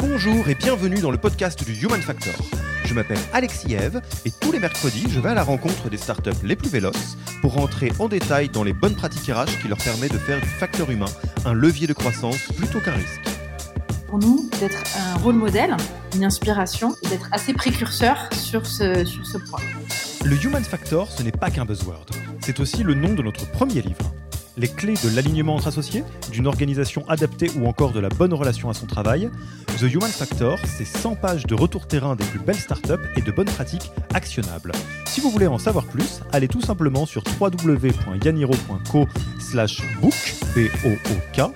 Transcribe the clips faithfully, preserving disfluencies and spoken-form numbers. Bonjour et bienvenue dans le podcast du Human Factor. Je m'appelle Alexis Eve et tous les mercredis, je vais à la rencontre des startups les plus véloces pour rentrer en détail dans les bonnes pratiques R H qui leur permettent de faire du facteur humain un levier de croissance plutôt qu'un risque. Pour nous, d'être un rôle modèle, une inspiration, d'être assez précurseur sur ce, sur ce point. Le Human Factor, ce n'est pas qu'un buzzword. C'est aussi le nom de notre premier livre. Les clés de l'alignement entre associés, d'une organisation adaptée ou encore de la bonne relation à son travail, The Human Factor, c'est cent pages de retour terrain des plus belles startups et de bonnes pratiques actionnables. Si vous voulez en savoir plus, allez tout simplement sur www point yaniro point co slash book, B O O K.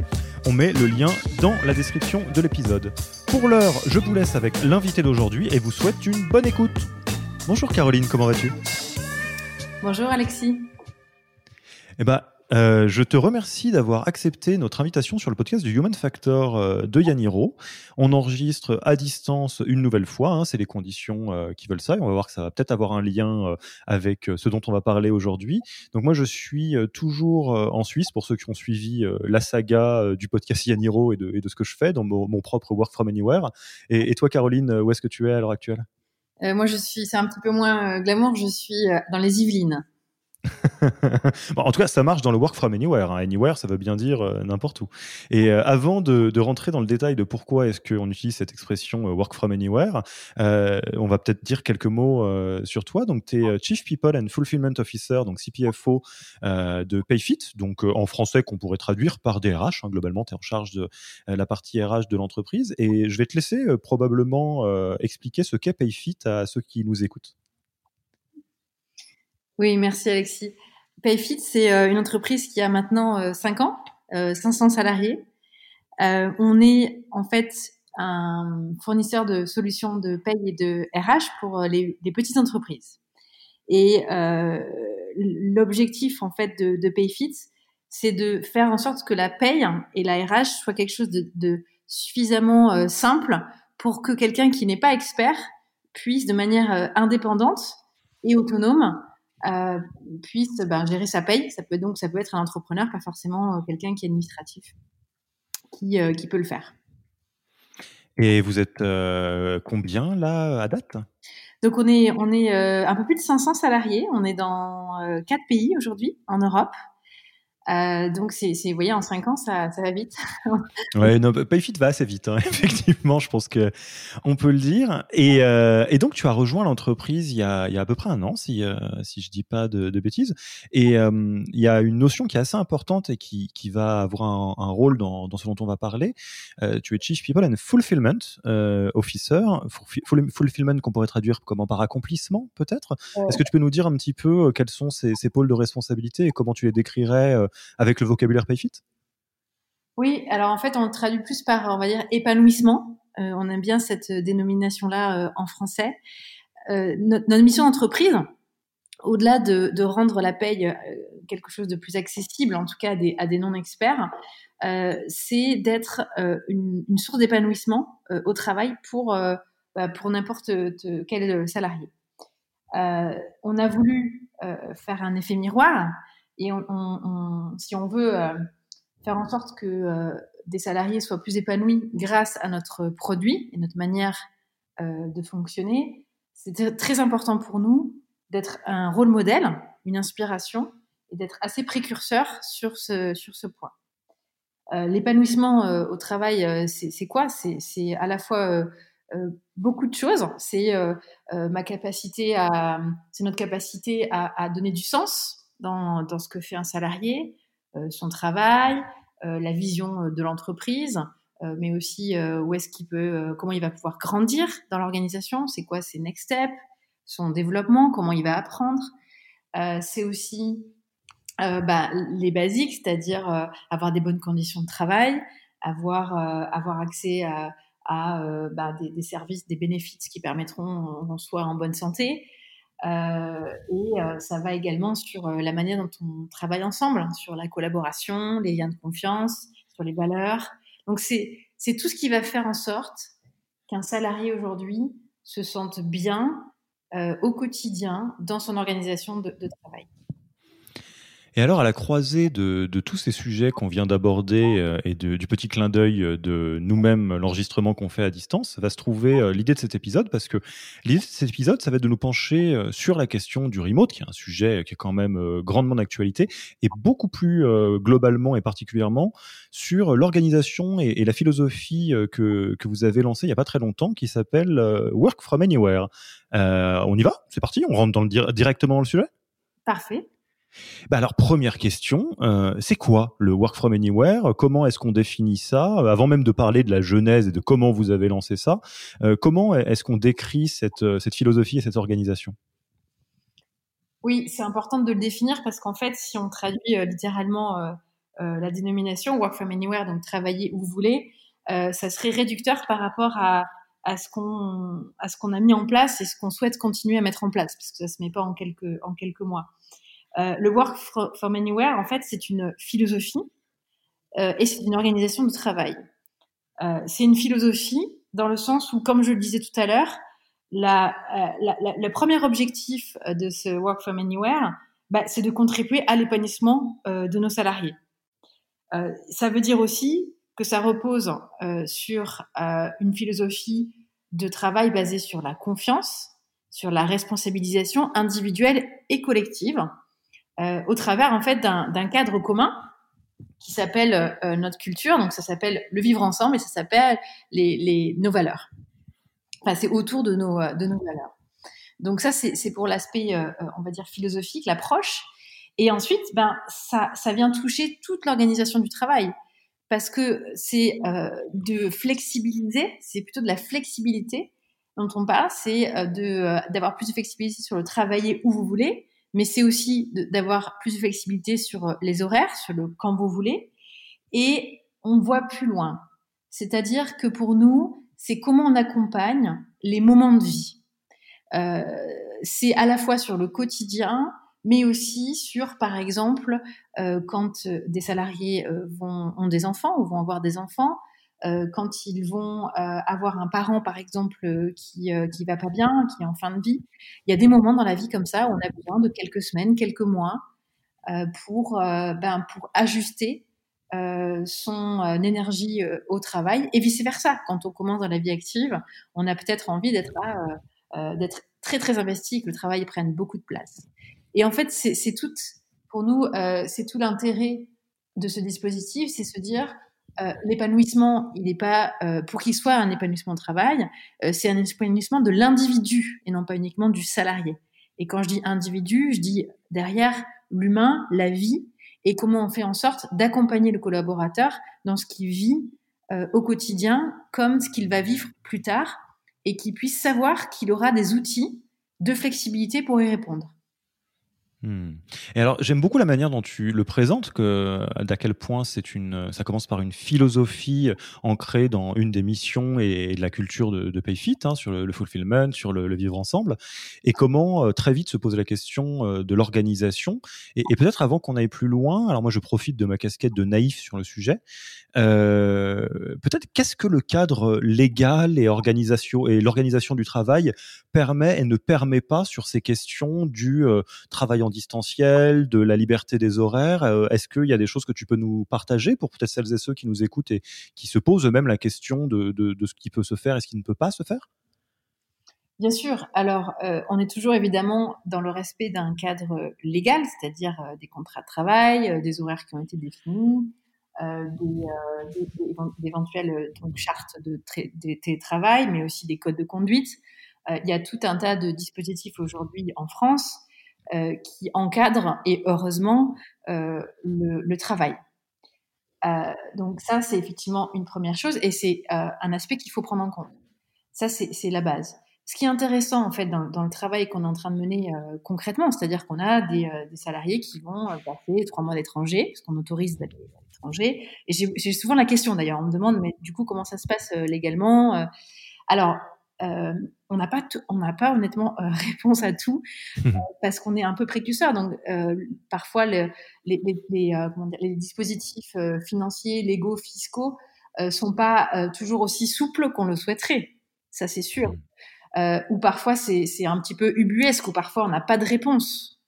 On met le lien dans la description de l'épisode. Pour l'heure, je vous laisse avec l'invité d'aujourd'hui et vous souhaite une bonne écoute. Bonjour Caroline, comment vas-tu ? Bonjour Alexis. Eh ben, Euh, je te remercie d'avoir accepté notre invitation sur le podcast du Human Factor euh, de Yaniro. On enregistre à distance une nouvelle fois, hein, c'est les conditions euh, qui veulent ça, et on va voir que ça va peut-être avoir un lien euh, avec ce dont on va parler aujourd'hui. Donc moi, je suis euh, toujours euh, en Suisse, pour ceux qui ont suivi euh, la saga euh, du podcast Yaniro et de, et de ce que je fais dans mon, mon propre Work from Anywhere. Et, et toi, Caroline, où est-ce que tu es à l'heure actuelle ? euh, Moi, je suis, c'est un petit peu moins euh, glamour, je suis euh, dans les Yvelines. Bon, en tout cas, ça marche dans le Work from Anywhere. Hein. Anywhere, ça veut bien dire euh, n'importe où. Et euh, avant de, de rentrer dans le détail de pourquoi est-ce qu'on utilise cette expression euh, Work from Anywhere, euh, on va peut-être dire quelques mots euh, sur toi. Donc, tu es euh, Chief People and Fulfillment Officer, donc C P F O euh, de Payfit, donc euh, en français qu'on pourrait traduire par D R H. Hein, globalement, tu es en charge de euh, la partie R H de l'entreprise. Et je vais te laisser euh, probablement euh, expliquer ce qu'est Payfit à ceux qui nous écoutent. Oui, merci Alexis. Payfit, c'est une entreprise qui a maintenant cinq ans, cinq cents salariés. On est en fait un fournisseur de solutions de paye et de R H pour les, les petites entreprises. Et euh, l'objectif en fait de, de Payfit, c'est de faire en sorte que la paye et la R H soient quelque chose de, de suffisamment simple pour que quelqu'un qui n'est pas expert puisse de manière indépendante et autonome Euh, puisse ben, gérer sa paye. Ça peut donc ça peut être un entrepreneur, pas forcément euh, quelqu'un qui est administratif, qui euh, qui peut le faire. Et vous êtes euh, combien là à date ? Donc on est on est euh, un peu plus de cinq cents salariés. On est dans euh, quatre pays aujourd'hui en Europe. Euh, donc, c'est, c'est, vous voyez, en cinq ans, ça, ça va vite. Ouais, non, Payfit va assez vite, hein, effectivement, je pense qu'on peut le dire. Et, euh, et donc, tu as rejoint l'entreprise il y a, il y a à peu près un an, si, euh, si je ne dis pas de, de bêtises. Et euh, il y a une notion qui est assez importante et qui, qui va avoir un, un rôle dans, dans ce dont on va parler. Euh, tu es Chief People and Fulfillment euh, Officer. Fulfillment qu'on pourrait traduire comme par accomplissement, peut-être. Ouais. Est-ce que tu peux nous dire un petit peu quels sont ces, ces pôles de responsabilité et comment tu les décrirais euh, avec le vocabulaire Payfit ? Oui, alors en fait, on le traduit plus par, on va dire, épanouissement. Euh, on aime bien cette dénomination-là euh, en français. Euh, notre, notre mission d'entreprise, au-delà de, de rendre la paye euh, quelque chose de plus accessible, en tout cas à des, à des non-experts, euh, c'est d'être euh, une, une source d'épanouissement euh, au travail pour, euh, bah, pour n'importe de, quel salarié. Euh, on a voulu euh, faire un effet miroir. Et on, on, on, si on veut euh, faire en sorte que euh, des salariés soient plus épanouis grâce à notre produit et notre manière euh, de fonctionner, c'est très important pour nous d'être un rôle modèle, une inspiration, et d'être assez précurseur sur ce, sur ce point. Euh, l'épanouissement euh, au travail, euh, c'est, c'est quoi ? c'est, c'est à la fois euh, euh, beaucoup de choses. C'est, euh, euh, ma capacité à, c'est notre capacité à, à donner du sens Dans, dans ce que fait un salarié, euh, son travail, euh, la vision de l'entreprise, euh, mais aussi euh, où est-ce qu'il peut, euh, comment il va pouvoir grandir dans l'organisation, c'est quoi ses next steps, son développement, comment il va apprendre. Euh, c'est aussi euh, bah, les basiques, c'est-à-dire euh, avoir des bonnes conditions de travail, avoir, euh, avoir accès à, à euh, bah, des, des services, des bénéfices qui permettront qu'on soit en bonne santé. Euh, et euh, ça va également sur euh, la manière dont on travaille ensemble, hein, sur la collaboration, les liens de confiance, sur les valeurs. Donc c'est, c'est tout ce qui va faire en sorte qu'un salarié aujourd'hui se sente bien euh, au quotidien dans son organisation de, de travail. Et alors, à la croisée de, de tous ces sujets qu'on vient d'aborder euh, et de, du petit clin d'œil de nous-mêmes, l'enregistrement qu'on fait à distance, va se trouver euh, l'idée de cet épisode, parce que l'idée de cet épisode, ça va être de nous pencher euh, sur la question du remote, qui est un sujet qui est quand même euh, grandement d'actualité, et beaucoup plus euh, globalement et particulièrement sur l'organisation et, et la philosophie euh, que, que vous avez lancée il n'y a pas très longtemps, qui s'appelle euh, Work from Anywhere. Euh, on y va ? C'est parti ? On rentre dans le di- directement dans le sujet ? Parfait. Bah alors, première question, euh, c'est quoi le Work from Anywhere ? Comment est-ce qu'on définit ça ? Avant même de parler de la genèse et de comment vous avez lancé ça, euh, comment est-ce qu'on décrit cette, cette philosophie et cette organisation ? Oui, c'est important de le définir parce qu'en fait, si on traduit euh, littéralement euh, euh, la dénomination Work from Anywhere, donc travailler où vous voulez, euh, ça serait réducteur par rapport à, à, ce qu'on, à ce qu'on a mis en place et ce qu'on souhaite continuer à mettre en place, parce que ça ne se met pas en quelques, en quelques mois. Euh, le Work from Anywhere, en fait, c'est une philosophie euh, et c'est une organisation de travail. Euh, c'est une philosophie dans le sens où, comme je le disais tout à l'heure, la, euh, la, la, le premier objectif de ce Work from Anywhere, bah, c'est de contribuer à l'épanouissement euh, de nos salariés. Euh, ça veut dire aussi que ça repose euh, sur euh, une philosophie de travail basée sur la confiance, sur la responsabilisation individuelle et collective, Euh, au travers en fait d'un, d'un cadre commun qui s'appelle euh, notre culture, donc ça s'appelle le vivre ensemble et ça s'appelle les, les, nos valeurs. Enfin, c'est autour de nos, de nos valeurs. Donc ça, c'est, c'est pour l'aspect, euh, on va dire, philosophique, l'approche. Et ensuite, ben, ça, ça vient toucher toute l'organisation du travail parce que c'est euh, de flexibiliser, c'est plutôt de la flexibilité dont on parle, c'est euh, de, euh, d'avoir plus de flexibilité sur le travailler où vous voulez, mais c'est aussi de, d'avoir plus de flexibilité sur les horaires, sur le quand vous voulez, et on voit plus loin. C'est-à-dire que pour nous, c'est comment on accompagne les moments de vie. Euh, c'est à la fois sur le quotidien, mais aussi sur, par exemple, euh, quand des salariés euh, vont, ont des enfants ou vont avoir des enfants, euh, quand ils vont euh, avoir un parent, par exemple, euh, qui euh, qui va pas bien, qui est en fin de vie. Il y a des moments dans la vie comme ça où on a besoin de quelques semaines, quelques mois euh, pour euh, ben pour ajuster euh, son euh, énergie euh, au travail et vice versa. Quand on commence dans la vie active, on a peut-être envie d'être là, euh, euh, d'être très très investi, que le travail prenne beaucoup de place. Et en fait, c'est c'est tout pour nous, euh, c'est tout l'intérêt de ce dispositif, c'est se dire Euh, l'épanouissement, il n'est pas euh, pour qu'il soit un épanouissement de travail, euh, c'est un épanouissement de l'individu et non pas uniquement du salarié. Et quand je dis individu, je dis derrière l'humain, la vie, et comment on fait en sorte d'accompagner le collaborateur dans ce qu'il vit euh, au quotidien, comme ce qu'il va vivre plus tard, et qu'il puisse savoir qu'il aura des outils de flexibilité pour y répondre. Hmm. Et alors, j'aime beaucoup la manière dont tu le présentes, que, d'à quel point c'est une, ça commence par une philosophie ancrée dans une des missions et, et de la culture de, de Payfit, hein, sur le, le fulfillment, sur le, le vivre ensemble, et comment euh, très vite se pose la question euh, de l'organisation. Et, et peut-être avant qu'on aille plus loin, alors moi je profite de ma casquette de naïf sur le sujet, euh, peut-être qu'est-ce que le cadre légal et, organisation, et l'organisation du travail permet et ne permet pas sur ces questions du euh, travail en distanciel, de la liberté des horaires. Est-ce qu'il y a des choses que tu peux nous partager pour peut-être celles et ceux qui nous écoutent et qui se posent eux-mêmes la question de, de, de ce qui peut se faire et ce qui ne peut pas se faire ? Bien sûr. Alors, euh, on est toujours évidemment dans le respect d'un cadre légal, c'est-à-dire euh, des contrats de travail, euh, des horaires qui ont été définis, euh, des, euh, des, des éventuelles euh, donc, chartes de tra- des télétravail, mais aussi des codes de conduite. Euh, il y a tout un tas de dispositifs aujourd'hui en France Euh, qui encadre, et heureusement, euh, le, le travail. Euh, donc ça, c'est effectivement une première chose et c'est euh, un aspect qu'il faut prendre en compte. Ça, c'est, c'est la base. Ce qui est intéressant, en fait, dans, dans le travail qu'on est en train de mener euh, concrètement, c'est-à-dire qu'on a des, euh, des salariés qui vont euh, passer trois mois à l'étranger, parce qu'on autorise d'aller à l'étranger. Et j'ai, j'ai souvent la question, d'ailleurs, on me demande, mais du coup, comment ça se passe euh, légalement euh, Alors, euh, on n'a pas, t- on n'a pas honnêtement euh, réponse à tout, euh, parce qu'on est un peu précurseur. Donc, euh, parfois, le, les, les, les, euh, comment dire, les dispositifs euh, financiers, légaux, fiscaux, euh, sont pas euh, toujours aussi souples qu'on le souhaiterait. Ça, c'est sûr. Euh, ou parfois c'est, c'est un petit peu ubuesque, ou parfois on n'a pas de réponse.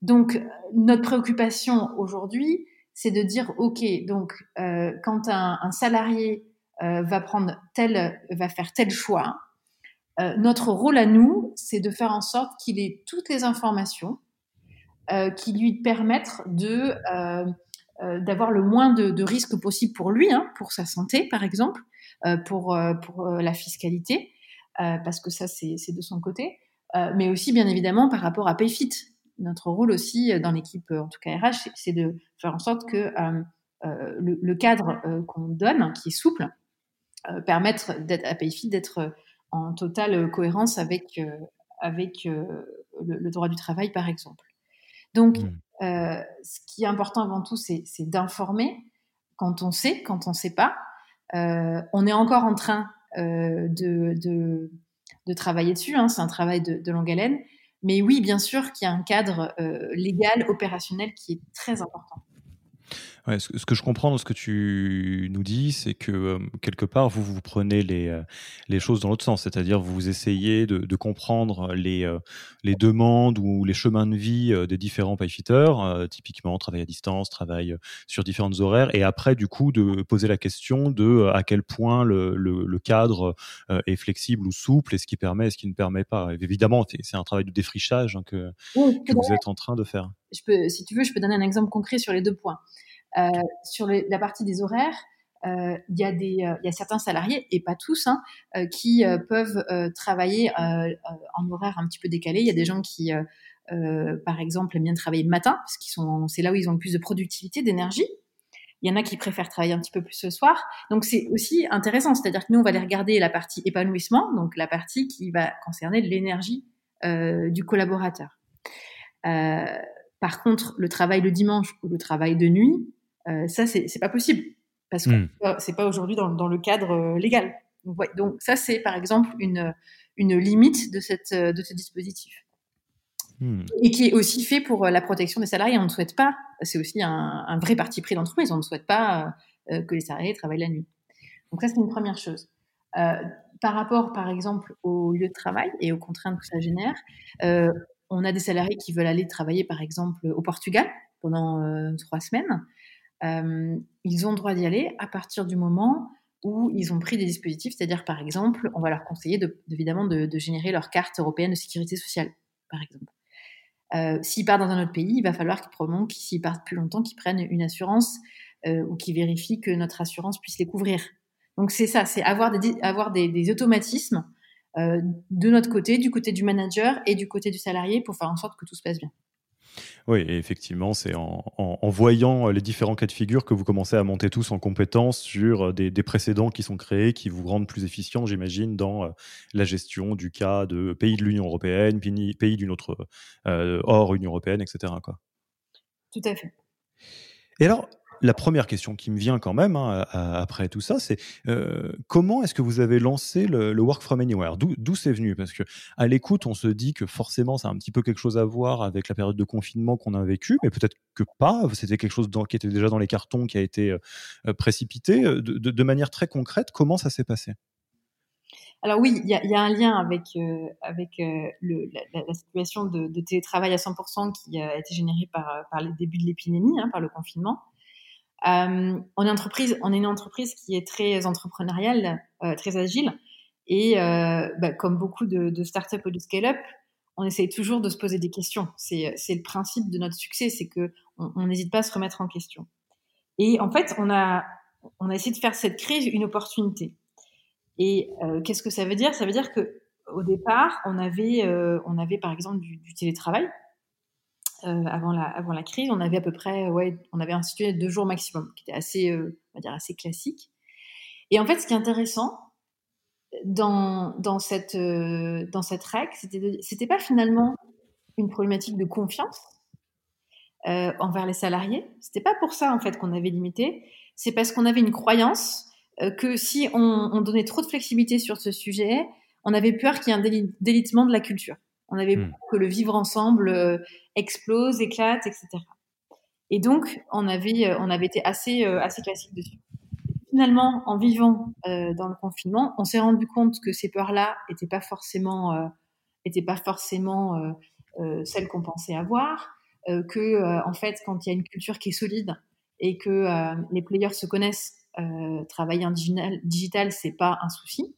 Donc notre préoccupation aujourd'hui, c'est de dire ok, donc euh, quand un, un salarié euh, va prendre tel, va faire tel choix, euh, notre rôle à nous, c'est de faire en sorte qu'il ait toutes les informations euh, qui lui permettent de euh, euh, d'avoir le moins de, de risques possible pour lui, hein, pour sa santé par exemple, euh, pour euh, pour euh, la fiscalité. Euh, parce que ça, c'est, c'est de son côté, euh, mais aussi, bien évidemment, par rapport à Payfit. Notre rôle aussi euh, dans l'équipe, euh, en tout cas R H, c'est, c'est de faire en sorte que euh, euh, le, le cadre euh, qu'on donne, hein, qui est souple, euh, permette à Payfit d'être en totale cohérence avec, euh, avec euh, le, le droit du travail, par exemple. Donc, euh, ce qui est important avant tout, c'est, c'est d'informer quand on sait, quand on ne sait pas. Euh, on est encore en train... Euh, de, de, de travailler dessus, hein. C'est un travail de, de longue haleine, mais oui, bien sûr qu'il y a un cadre euh, légal, opérationnel qui est très important. Ouais, ce que je comprends dans ce que tu nous dis, c'est que euh, quelque part, vous vous prenez les, euh, les choses dans l'autre sens, c'est-à-dire vous essayez de, de comprendre les, euh, les demandes ou les chemins de vie euh, des différents payfitters, euh, typiquement travail à distance, travail sur différentes horaires, et après, du coup, de poser la question de euh, à quel point le, le, le cadre euh, est flexible ou souple, et ce qui permet et ce qui ne permet pas. Et évidemment, c'est un travail de défrichage hein, que, oui, que vous êtes en train de faire. Je peux, si tu veux, je peux donner un exemple concret sur les deux points. Euh, sur le, la partie des horaires, il euh, y, euh, y a certains salariés, et pas tous, hein, euh, qui euh, peuvent euh, travailler euh, en horaire un petit peu décalé. Il y a des gens qui, euh, euh, par exemple, aiment bien travailler le matin, parce qu'ils sont, c'est là où ils ont le plus de productivité, d'énergie. Il y en a qui préfèrent travailler un petit peu plus le soir. Donc, c'est aussi intéressant. C'est-à-dire que nous, on va aller regarder la partie épanouissement, donc la partie qui va concerner l'énergie euh, du collaborateur. Euh, par contre, le travail le dimanche ou le travail de nuit, Euh, ça, c'est, c'est pas possible parce que mmh. c'est pas aujourd'hui dans, dans le cadre euh, légal. Donc, ouais, donc, ça, c'est par exemple une, une limite de, cette, de ce dispositif mmh. et qui est aussi fait pour la protection des salariés. On ne souhaite pas, c'est aussi un, un vrai parti pris d'entreprise, on ne souhaite pas euh, que les salariés travaillent la nuit. Donc, ça, c'est une première chose. Euh, par rapport, par exemple, au lieu de travail et aux contraintes que ça génère, euh, on a des salariés qui veulent aller travailler, par exemple, au Portugal pendant euh, trois semaines. Euh, ils ont le droit d'y aller à partir du moment où ils ont pris des dispositifs, c'est-à-dire par exemple, on va leur conseiller de, évidemment de, de générer leur carte européenne de sécurité sociale, par exemple. Euh, s'ils partent dans un autre pays, il va falloir que, probablement qu'ils, s'ils partent plus longtemps, qu'ils prennent une assurance euh, ou qu'ils vérifient que notre assurance puisse les couvrir. Donc c'est ça, c'est avoir des, avoir des, des automatismes euh, de notre côté, du côté du manager et du côté du salarié pour faire en sorte que tout se passe bien. Oui, et effectivement, c'est en, en, en voyant les différents cas de figure que vous commencez à monter tous en compétences sur des, des précédents qui sont créés, qui vous rendent plus efficients, j'imagine, dans la gestion du cas de pays de l'Union européenne, pays d'une autre euh, hors Union européenne, et cetera, quoi. Tout à fait. Et alors, la première question qui me vient quand même, hein, après tout ça, c'est euh, comment est-ce que vous avez lancé le, le Work from Anywhere ? D'où, d'où c'est venu ? Parce qu'à l'écoute, on se dit que forcément, ça a un petit peu quelque chose à voir avec la période de confinement qu'on a vécue, mais peut-être que pas. C'était quelque chose dans, qui était déjà dans les cartons, qui a été euh, précipité. De, de, de manière très concrète, comment ça s'est passé ? Alors oui, il y, y a un lien avec, euh, avec euh, le, la, la situation de, de télétravail à cent pour cent qui a été générée par, par les débuts de l'épidémie, hein, par le confinement. Euh, on est entreprise, on est une entreprise qui est très entrepreneuriale, euh, très agile, et euh, bah, comme beaucoup de, de startups ou de scale-up, on essaye toujours de se poser des questions. C'est, c'est le principe de notre succès, c'est que on, on n'hésite pas à se remettre en question. Et en fait, on a, on a essayé de faire cette crise une opportunité. Et euh, qu'est-ce que ça veut dire ? Ça veut dire que au départ, on avait, euh, on avait par exemple du, du télétravail. euh, avant la avant la crise, on avait à peu près ouais, on avait institué deux jours maximum, qui était assez euh, on va dire assez classique. Et en fait, ce qui est intéressant dans dans cette euh, dans cette règle, c'était de, c'était pas finalement une problématique de confiance euh, envers les salariés. C'était pas pour ça en fait qu'on avait limité. C'est parce qu'on avait une croyance euh, que si on, on donnait trop de flexibilité sur ce sujet, on avait peur qu'il y ait un déli- délitement de la culture. On avait peur que le vivre ensemble euh, explose, éclate, et cetera. Et donc, on avait, euh, on avait été assez, euh, assez classique dessus. Finalement, en vivant euh, dans le confinement, on s'est rendu compte que ces peurs-là n'étaient pas forcément, euh, étaient pas forcément euh, euh, celles qu'on pensait avoir, euh, que euh, en fait, quand il y a une culture qui est solide et que euh, les players se connaissent, euh, travailler en digital, digital, c'est pas un souci.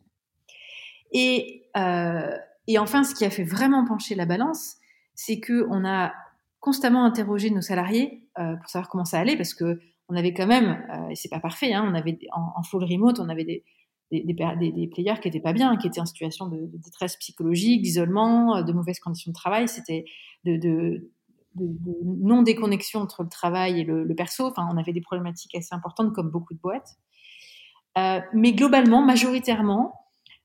Et euh, Et enfin, ce qui a fait vraiment pencher la balance, c'est qu'on a constamment interrogé nos salariés euh, pour savoir comment ça allait, parce qu'on avait quand même, euh, et c'est pas parfait, hein, on avait, en, en full remote, on avait des, des, des, des players qui n'étaient pas bien, qui étaient en situation de, de détresse psychologique, d'isolement, de mauvaises conditions de travail, c'était de, de, de, de non-déconnexion entre le travail et le, le perso. Enfin, on avait des problématiques assez importantes, comme beaucoup de boîtes. Euh, mais globalement, majoritairement,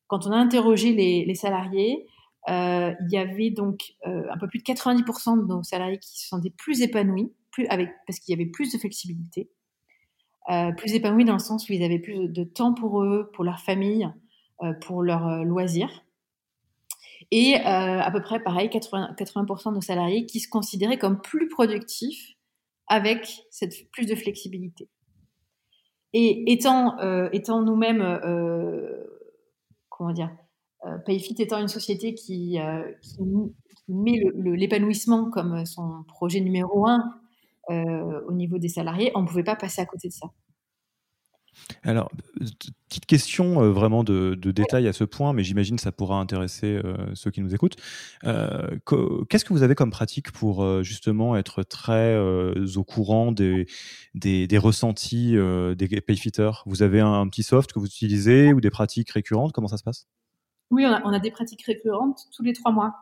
quand on a interrogé les, les salariés, Euh, il y avait donc euh, un peu plus de quatre-vingt-dix pour cent de nos salariés qui se sentaient plus épanouis, plus avec, parce qu'il y avait plus de flexibilité, euh, plus épanouis dans le sens où ils avaient plus de, de temps pour eux, pour leur famille, euh, pour leurs euh, loisirs. Et euh, à peu près pareil, quatre-vingts pour cent de nos salariés qui se considéraient comme plus productifs avec cette plus de flexibilité. Et étant, euh, étant nous-mêmes, euh, comment dire, Payfit étant une société qui, euh, qui, qui met le, le, l'épanouissement comme son projet numéro un euh, au niveau des salariés, on ne pouvait pas passer à côté de ça. Alors, petite question euh, vraiment de, de détail à ce point, mais j'imagine que ça pourra intéresser euh, ceux qui nous écoutent. Euh, qu'est-ce que vous avez comme pratique pour euh, justement être très euh, au courant des, des, des ressentis euh, des payfitters ? Vous avez un, un petit soft que vous utilisez ou des pratiques récurrentes ? Comment ça se passe ? Oui, on a, on a des pratiques récurrentes tous les trois mois.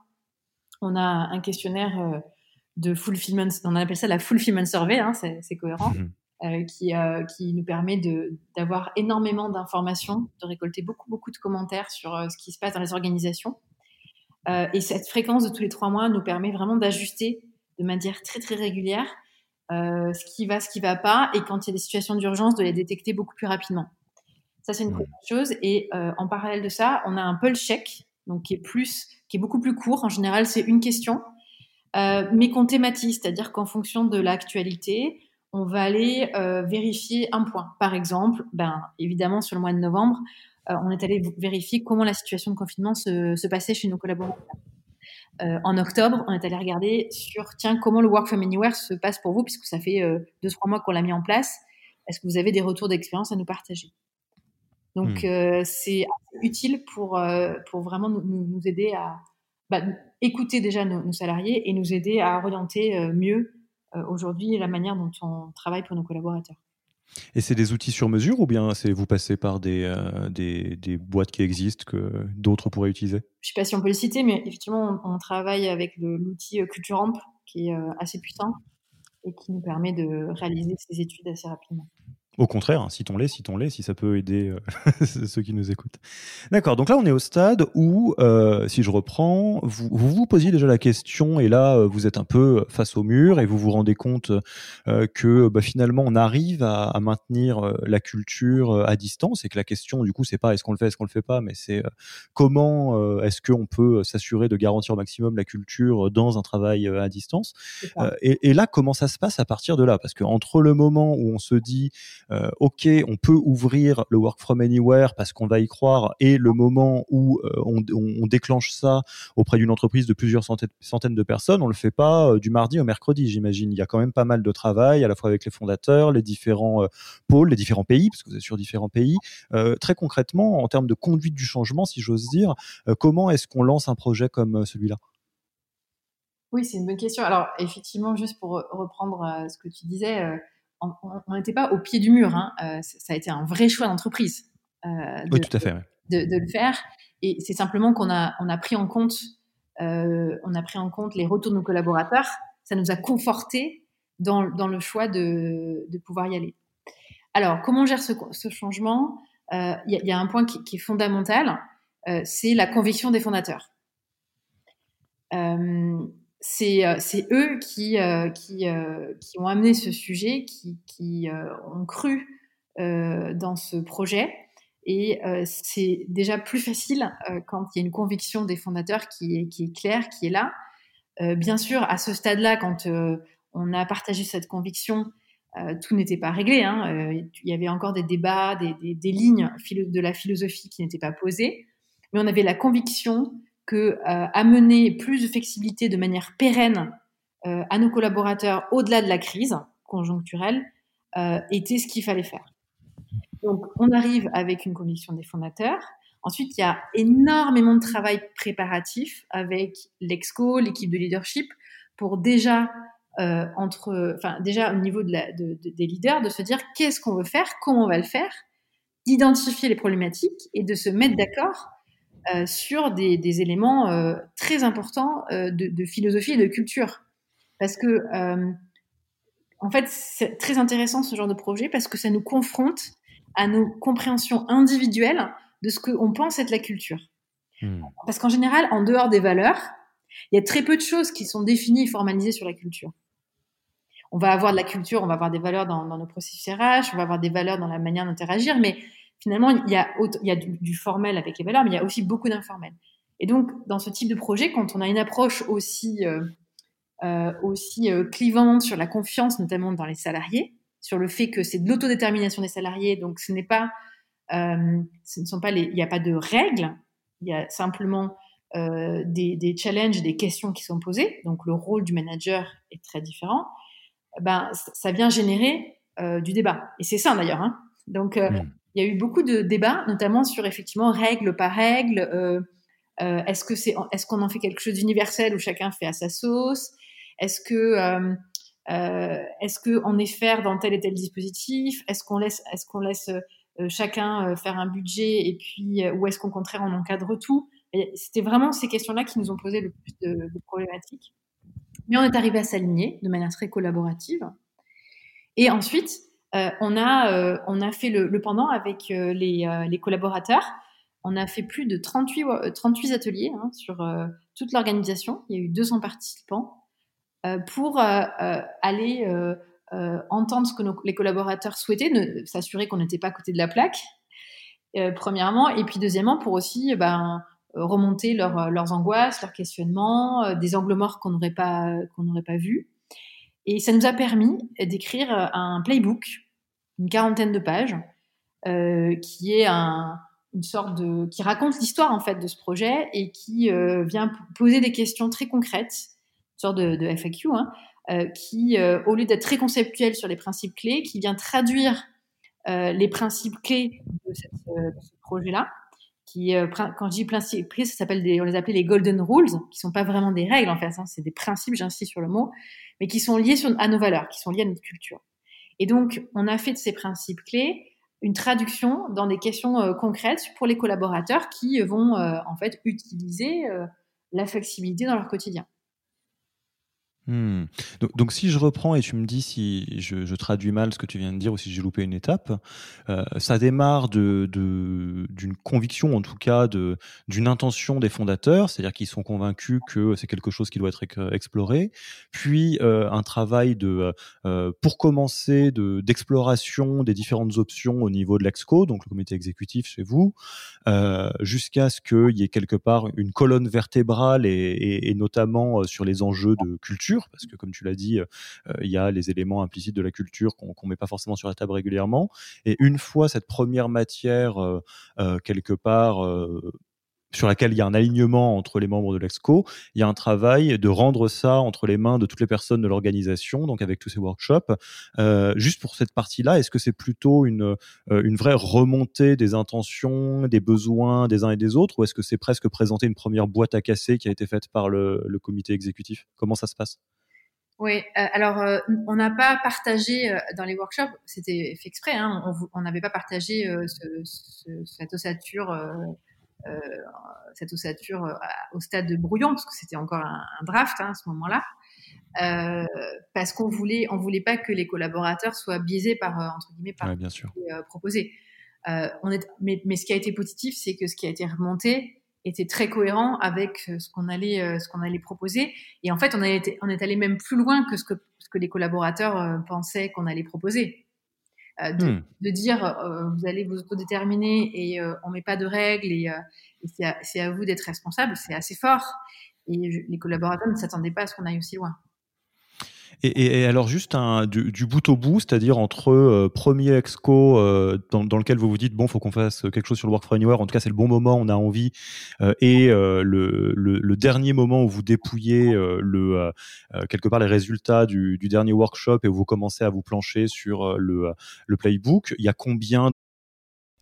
On a un questionnaire euh, de fulfillment, on appelle ça la fulfillment survey, hein, c'est, c'est cohérent, mmh. euh, qui, euh, qui nous permet de, d'avoir énormément d'informations, de récolter beaucoup, beaucoup de commentaires sur euh, ce qui se passe dans les organisations. Euh, et cette fréquence de tous les trois mois nous permet vraiment d'ajuster de manière très, très régulière euh, ce qui va, ce qui ne va pas, et quand il y a des situations d'urgence, de les détecter beaucoup plus rapidement. Ça, c'est une première chose. Et euh, en parallèle de ça, on a un pulse check, donc qui est plus, qui est beaucoup plus court. En général, c'est une question, euh, mais qu'on thématise, c'est-à-dire qu'en fonction de l'actualité, on va aller euh, vérifier un point. Par exemple, ben évidemment, sur le mois de novembre, euh, on est allé vérifier comment la situation de confinement se, se passait chez nos collaborateurs. Euh, en octobre, on est allé regarder sur tiens comment le Work from Anywhere se passe pour vous, puisque ça fait euh, deux trois mois qu'on l'a mis en place. Est-ce que vous avez des retours d'expérience à nous partager ? Donc, mmh. euh, c'est utile pour, euh, pour vraiment nous, nous aider à bah, écouter déjà nos, nos salariés et nous aider à orienter euh, mieux euh, aujourd'hui la manière dont on travaille pour nos collaborateurs. Et c'est des outils sur mesure ou bien c'est vous passez par des, euh, des, des boîtes qui existent que d'autres pourraient utiliser ? Je ne sais pas si on peut les citer, mais effectivement, on, on travaille avec le, l'outil Culture Amp qui est euh, assez puissant et qui nous permet de réaliser ces études assez rapidement. Au contraire, citons-les, citons-les, si ça peut aider euh, ceux qui nous écoutent. D'accord, donc là, on est au stade où, euh, si je reprends, vous, vous vous posiez déjà la question, et là, vous êtes un peu face au mur, et vous vous rendez compte euh, que bah, finalement, on arrive à, à maintenir la culture à distance, et que la question, du coup, c'est pas est-ce qu'on le fait, est-ce qu'on le fait pas, mais c'est euh, comment euh, est-ce qu'on peut s'assurer de garantir au maximum la culture dans un travail euh, à distance. Euh, et, et là, comment ça se passe à partir de là ? Parce qu'entre le moment où on se dit Euh, ok, on peut ouvrir le Work from Anywhere parce qu'on va y croire, et le moment où euh, on, on déclenche ça auprès d'une entreprise de plusieurs centaines, centaines de personnes, on le fait pas euh, du mardi au mercredi, j'imagine. Il y a quand même pas mal de travail, à la fois avec les fondateurs, les différents euh, pôles, les différents pays, parce que vous êtes sur différents pays. Euh, très concrètement, en termes de conduite du changement, si j'ose dire, euh, comment est-ce qu'on lance un projet comme euh, celui-là ? Oui, c'est une bonne question. Alors, effectivement, juste pour reprendre euh, ce que tu disais, euh... on n'était pas au pied du mur, hein. euh, ça a été un vrai choix d'entreprise euh, de, oui, tout à fait, de, de, de le faire. Et c'est simplement qu'on a, on a, pris, en compte, euh, on a pris en compte les retours de nos collaborateurs ça nous a conforté dans, dans le choix de, de pouvoir y aller. Alors, comment on gère ce, ce changement ? Euh, y, y a un point qui, qui est fondamental, euh, c'est la conviction des fondateurs. Euh, c'est, euh, c'est eux qui, euh, qui, euh, qui ont amené ce sujet, qui, qui euh, ont cru euh, dans ce projet. Et euh, c'est déjà plus facile euh, quand il y a une conviction des fondateurs qui est, qui est claire, qui est là. Euh, bien sûr, à ce stade-là, quand euh, on a partagé cette conviction, euh, tout n'était pas réglé, hein. Euh, il y avait encore des débats, des, des, des lignes philo- de la philosophie qui n'étaient pas posées. Mais on avait la conviction que euh, amener plus de flexibilité de manière pérenne euh, à nos collaborateurs au-delà de la crise conjoncturelle euh, était ce qu'il fallait faire. Donc, on arrive avec une conviction des fondateurs. Ensuite, il y a énormément de travail préparatif avec l'exco, l'équipe de leadership, pour déjà, euh, entre, enfin, déjà au niveau de la, de, de, des leaders, de se dire qu'est-ce qu'on veut faire, comment on va le faire, d'identifier les problématiques et de se mettre d'accord euh, sur des, des éléments euh, très importants euh, de, de philosophie et de culture. Parce que, euh, en fait, c'est très intéressant ce genre de projet parce que ça nous confronte à nos compréhensions individuelles de ce qu'on pense être la culture. Mmh. Parce qu'en général, en dehors des valeurs, il y a très peu de choses qui sont définies et formalisées sur la culture. On va avoir de la culture, on va avoir des valeurs dans, dans nos processus R H, on va avoir des valeurs dans la manière d'interagir, mais finalement, il y a, il y a du, du formel avec les valeurs, mais il y a aussi beaucoup d'informel. Et donc, dans ce type de projet, quand on a une approche aussi, euh, euh, aussi euh, clivante sur la confiance, notamment dans les salariés, sur le fait que c'est de l'autodétermination des salariés, donc ce n'est pas, euh, ce ne sont pas les, il n'y a pas de règles, il y a simplement euh, des, des challenges, des questions qui sont posées, donc le rôle du manager est très différent. Ben ça vient générer euh, du débat, et c'est ça d'ailleurs, hein. Donc euh, mmh. il y a eu beaucoup de débats, notamment sur effectivement règles par règles, euh, euh, est-ce que c'est, est-ce qu'on en fait quelque chose d'universel où chacun fait à sa sauce, est-ce que euh, Euh, est-ce qu'on est fair dans tel et tel dispositif ? Est-ce qu'on laisse, est-ce qu'on laisse euh, chacun euh, faire un budget et puis, euh, ou est-ce qu'au contraire on encadre tout ? Et c'était vraiment ces questions-là qui nous ont posé le plus de, de problématiques. Mais on est arrivé à s'aligner de manière très collaborative. Et ensuite, euh, on a euh, on a fait le, le pendant avec euh, les euh, les collaborateurs. On a fait plus de trente-huit ateliers hein, sur euh, toute l'organisation. Il y a eu deux cents participants. Pour euh, euh, aller euh, euh, entendre ce que nos, les collaborateurs souhaitaient, ne, s'assurer qu'on n'était pas à côté de la plaque, euh, premièrement, et puis deuxièmement, pour aussi ben, remonter leur, leurs angoisses, leurs questionnements, euh, des angles morts qu'on n'aurait pas, qu'on n'aurait pas vus. Et ça nous a permis d'écrire un playbook, une quarantaine de pages, euh, qui est un, une sorte de, qui raconte l'histoire en fait de ce projet et qui euh, vient poser des questions très concrètes. De, de F A Q, hein, euh, qui, euh, au lieu d'être très conceptuel sur les principes clés, qui vient traduire euh, les principes clés de, cette, euh, de ce projet-là, qui, euh, quand je dis principes clés, ça s'appelle des, on les appelait les golden rules, qui sont pas vraiment des règles, en fait, hein, c'est des principes, j'insiste sur le mot, mais qui sont liés sur, à nos valeurs, qui sont liés à notre culture. Et donc, on a fait de ces principes clés une traduction dans des questions euh, concrètes pour les collaborateurs qui vont, euh, en fait, utiliser euh, la flexibilité dans leur quotidien. Hmm. Donc, donc si je reprends et tu me dis si je, je traduis mal ce que tu viens de dire ou si j'ai loupé une étape, euh, ça démarre de, de, d'une conviction, en tout cas de, d'une intention des fondateurs, c'est-à-dire qu'ils sont convaincus que c'est quelque chose qui doit être exploré, puis euh, un travail de, euh, pour commencer de, d'exploration des différentes options au niveau de l'Exco, donc le comité exécutif chez vous, euh, jusqu'à ce qu'il y ait quelque part une colonne vertébrale et, et, et notamment sur les enjeux de culture, parce que comme tu l'as dit, euh, il y a les éléments implicites de la culture qu'on ne met pas forcément sur la table régulièrement. Et une fois cette première matière, euh, euh, quelque part, euh, sur laquelle il y a un alignement entre les membres de l'Exco, il y a un travail de rendre ça entre les mains de toutes les personnes de l'organisation, donc avec tous ces workshops. Euh, juste pour cette partie-là, est-ce que c'est plutôt une, une vraie remontée des intentions, des besoins des uns et des autres, ou est-ce que c'est presque présenter une première boîte à casser qui a été faite par le, le comité exécutif ? Comment ça se passe ? Oui, euh, alors euh, on n'a pas partagé euh, dans les workshops, c'était fait exprès, hein, on n'avait pas partagé euh, ce, ce, cette ossature euh, Euh, cette ossature euh, au stade de brouillon, parce que c'était encore un, un draft hein, à ce moment-là. euh, parce qu'on voulait, on voulait pas que les collaborateurs soient biaisés par, euh, entre guillemets, par ouais, bien sûr. Euh, proposé. Euh, on est, mais, mais ce qui a été positif, c'est que ce qui a été remonté était très cohérent avec ce qu'on allait, euh, ce qu'on allait proposer. Et en fait, on, a été, on est allé même plus loin que ce que, ce que les collaborateurs euh, pensaient qu'on allait proposer. Euh, de, hmm. de dire euh, vous allez vous autodéterminer et euh, on met pas de règles et, euh, et c'est, à, c'est à vous d'être responsable, c'est assez fort. Et je, les collaborateurs ne s'attendaient pas à ce qu'on aille aussi loin. Et, et, et alors juste un, du, du bout au bout, c'est-à-dire entre euh, premier exco euh, dans, dans lequel vous vous dites bon, faut qu'on fasse quelque chose sur le Work from Anywhere, en tout cas c'est le bon moment, on a envie, euh, et euh, le, le, le dernier moment où vous dépouillez euh, le euh, quelque part les résultats du, du dernier workshop et où vous commencez à vous plancher sur euh, le, euh, le playbook, il y a combien?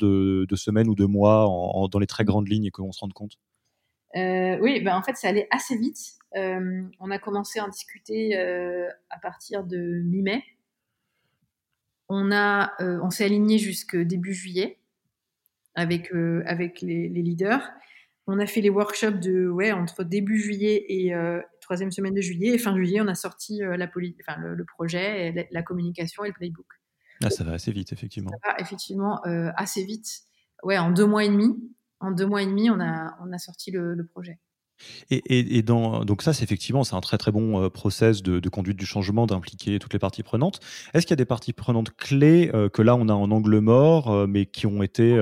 De, de semaines ou de mois en, en, dans les très grandes lignes et qu'on se rende compte? euh, Oui, ben en fait, ça allait assez vite. Euh, on a commencé à en discuter euh, à partir de mi-mai. On, a, euh, on s'est aligné jusqu'au début juillet avec, euh, avec les, les leaders. On a fait les workshops de, ouais, entre début juillet et euh, troisième semaine de juillet. Et fin juillet, on a sorti euh, la poli- enfin, le, le projet, la, la communication et le playbook. Ah, ça va assez vite, effectivement. Ça va effectivement euh, assez vite. Ouais, en deux mois et demi, en deux mois et demi, on a on a sorti le, le projet. Et, et, et dans, donc ça, c'est effectivement, c'est un très très bon process de, de conduite du changement, d'impliquer toutes les parties prenantes. Est-ce qu'il y a des parties prenantes clés euh, que là on a en angle mort, euh, mais qui ont été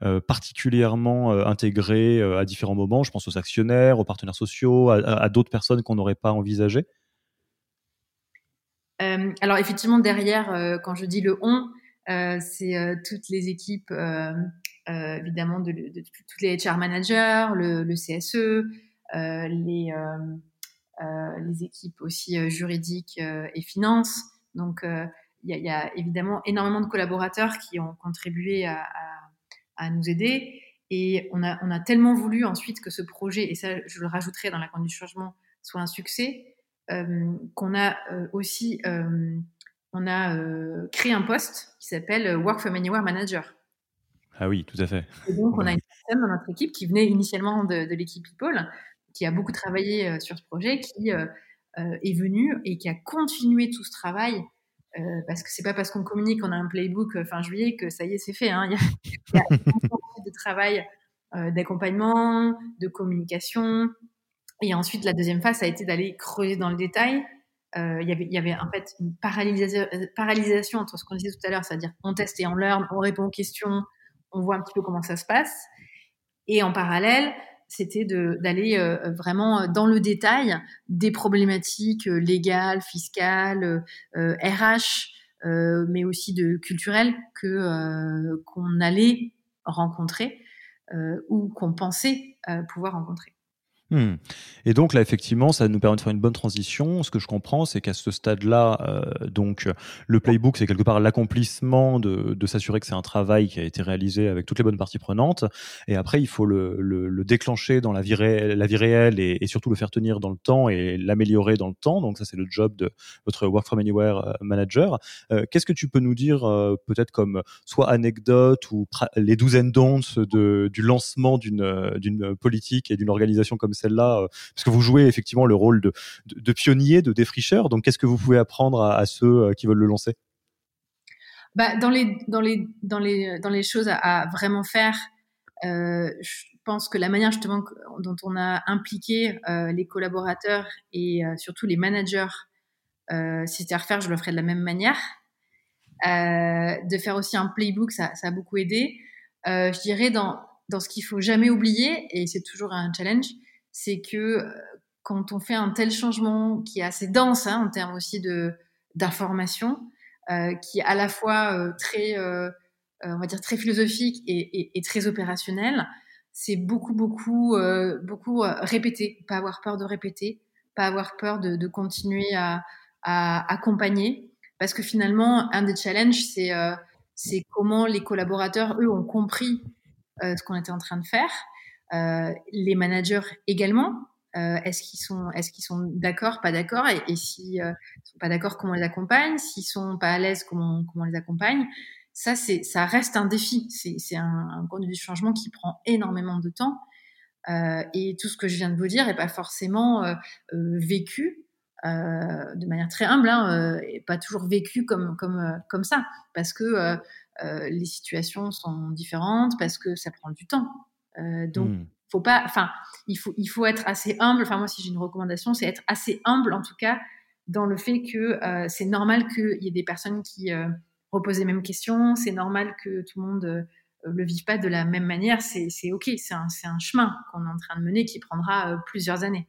euh, particulièrement euh, intégrées euh, à différents moments? Je pense aux actionnaires, aux partenaires sociaux, à, à, à d'autres personnes qu'on n'aurait pas envisagées. Euh, alors effectivement derrière, euh, quand je dis le on, euh, c'est euh, toutes les équipes, euh, euh, évidemment de, de, de toutes les H R managers, le, le C S E, euh, les euh, euh, les équipes aussi euh, juridiques euh, et finances. Donc il euh, y, a, y a évidemment énormément de collaborateurs qui ont contribué à, à, à nous aider et on a on a tellement voulu ensuite que ce projet, et ça je le rajouterai dans la conduite du changement, soit un succès. Euh, qu'on a euh, aussi euh, on a euh, créé un poste qui s'appelle Work from Anywhere Manager. Ah oui, tout à fait. Et donc, on a une personne dans notre équipe qui venait initialement de, de l'équipe People, qui a beaucoup travaillé euh, sur ce projet, qui euh, euh, est venue et qui a continué tout ce travail, euh, parce que c'est pas parce qu'on communique, on a un playbook euh, fin juillet que ça y est, c'est fait. Hein. Il y a, il y a un de travail euh, d'accompagnement, de communication. Et ensuite, la deuxième phase, ça a été d'aller creuser dans le détail. Euh, y avait, y avait en fait une paralysation, paralysation entre ce qu'on disait tout à l'heure, c'est-à-dire on teste et on learn, on répond aux questions, on voit un petit peu comment ça se passe. Et en parallèle, c'était de, d'aller euh, vraiment dans le détail des problématiques légales, fiscales, euh, R H, euh, mais aussi de culturelles que euh, qu'on allait rencontrer euh, ou qu'on pensait euh, pouvoir rencontrer. Hmm. Et donc là, effectivement, ça nous permet de faire une bonne transition. Ce que je comprends, c'est qu'à ce stade-là, euh, donc le playbook, c'est quelque part l'accomplissement de, de s'assurer que c'est un travail qui a été réalisé avec toutes les bonnes parties prenantes. Et après, il faut le, le, le déclencher dans la vie, ré- la vie réelle et, et surtout le faire tenir dans le temps et l'améliorer dans le temps. Donc ça, c'est le job de votre Work from Anywhere manager. Euh, qu'est-ce que tu peux nous dire, euh, peut-être comme soit anecdote ou pra- les douzaines d'ondes de, du lancement d'une, d'une politique et d'une organisation comme celle-là, euh, parce que vous jouez effectivement le rôle de, de, de pionnier, de défricheur. Donc, qu'est-ce que vous pouvez apprendre à, à ceux euh, qui veulent le lancer? Bah, dans les dans les dans les dans les choses à, à vraiment faire, euh, je pense que la manière justement dont on a impliqué euh, les collaborateurs et euh, surtout les managers, euh, si c'était à refaire, je le ferais de la même manière. Euh, de faire aussi un playbook, ça, ça a beaucoup aidé. Euh, je dirais dans dans ce qu'il faut jamais oublier, et c'est toujours un challenge. C'est que quand on fait un tel changement qui est assez dense hein, en termes aussi de d'information, euh, qui est à la fois euh, très, euh, on va dire très philosophique et, et, et très opérationnel, c'est beaucoup beaucoup euh, beaucoup répéter, pas avoir peur de répéter, pas avoir peur de, de continuer à à accompagner, parce que finalement, un des challenges, c'est, euh, c'est comment les collaborateurs, eux, ont compris euh, ce qu'on était en train de faire, euh, les managers également. Euh, est-ce qu'ils sont, est-ce qu'ils sont d'accord, pas d'accord, et, et si euh, ils sont pas d'accord, comment on les accompagne? S'ils sont pas à l'aise, comment, comment on les accompagne? Ça, c'est, ça reste un défi. C'est, c'est un, un conduit du changement qui prend énormément de temps. Euh, et tout ce que je viens de vous dire est pas forcément euh, euh, vécu euh, de manière très humble, hein, euh, et pas toujours vécu comme, comme, euh, comme ça, parce que euh, euh, les situations sont différentes, parce que ça prend du temps. Euh, donc mmh. Faut pas, enfin, il faut, il faut être assez humble. Enfin, moi, si j'ai une recommandation, c'est être assez humble, en tout cas, dans le fait que euh, c'est normal qu'il y ait des personnes qui euh, reposent les mêmes questions. C'est normal que tout le monde euh, le vive pas de la même manière. C'est, c'est ok. C'est un, c'est un chemin qu'on est en train de mener qui prendra euh, plusieurs années.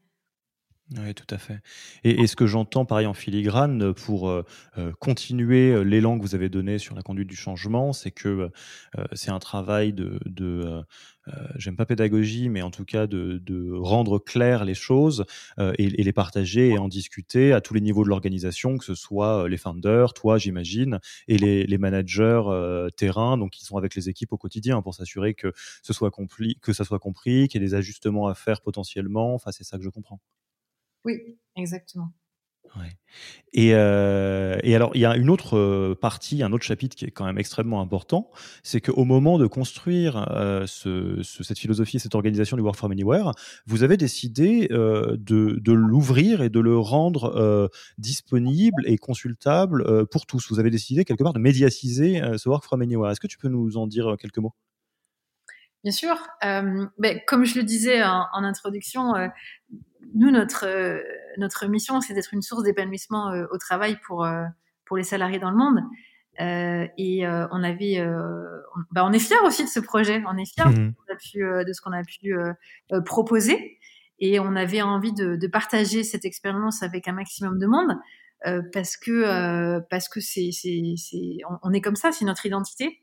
Oui, tout à fait. Et, et ce que j'entends, pareil, en filigrane, pour euh, continuer l'élan que vous avez donné sur la conduite du changement, c'est que euh, c'est un travail de, de euh, j'aime pas pédagogie, mais en tout cas de, de rendre clair les choses euh, et, et les partager et en discuter à tous les niveaux de l'organisation, que ce soit les founders, toi, j'imagine, et les, les managers euh, terrain, donc qui sont avec les équipes au quotidien pour s'assurer que ce soit compli- que ça soit compris, qu'il y ait des ajustements à faire potentiellement. Enfin, c'est ça que je comprends. Oui, exactement. Ouais. Et, euh, et alors, il y a une autre partie, un autre chapitre qui est quand même extrêmement important, c'est qu'au moment de construire euh, ce, ce, cette philosophie et cette organisation du Work from Anywhere, vous avez décidé euh, de, de l'ouvrir et de le rendre euh, disponible et consultable euh, pour tous. Vous avez décidé quelque part de médiatiser euh, ce Work from Anywhere. Est-ce que tu peux nous en dire quelques mots ? Bien sûr. Euh, ben, comme je le disais en, en introduction, euh, nous, notre, euh, notre mission, c'est d'être une source d'épanouissement euh, au travail pour, euh, pour les salariés dans le monde. Euh, et euh, on avait, euh, on, bah, on est fiers aussi de ce projet, on est fiers mmh. de ce qu'on a pu, euh, de ce qu'on a pu euh, euh, proposer. Et on avait envie de, de partager cette expérience avec un maximum de monde euh, parce que, euh, parce que c'est, c'est, c'est, on, on est comme ça, c'est notre identité.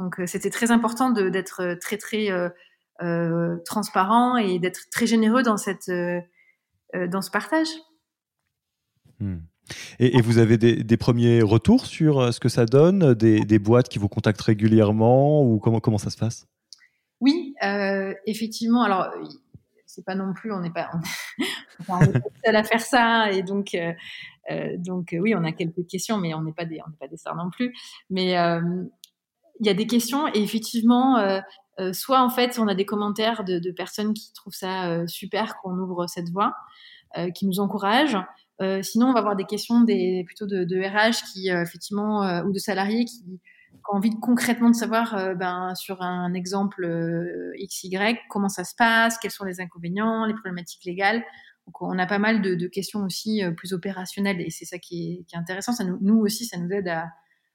Donc, euh, c'était très important de, d'être très, très euh, euh, transparent et d'être très généreux dans cette... Euh, dans ce partage. Hmm. Et, et vous avez des, des premiers retours sur ce que ça donne, des, des boîtes qui vous contactent régulièrement, ou comment, comment ça se passe? Oui, euh, effectivement. Alors, c'est pas non plus, on n'est pas, on, on est pas seul à faire ça, et donc, euh, donc oui, on a quelques questions, mais on n'est pas des, on n'est pas des stars non plus. Mais il euh, y a des questions, et effectivement. Euh, Euh, soit en fait on a des commentaires de, de personnes qui trouvent ça euh, super qu'on ouvre cette voie, euh, qui nous encouragent, euh, sinon on va avoir des questions des, plutôt de, de R H qui euh, effectivement euh, ou de salariés qui, qui ont envie de, concrètement de savoir euh, ben, sur un exemple euh, X Y comment ça se passe, quels sont les inconvénients, les problématiques légales. Donc on a pas mal de, de questions aussi euh, plus opérationnelles, et c'est ça qui est, qui est intéressant. Ça nous, nous aussi ça nous aide à,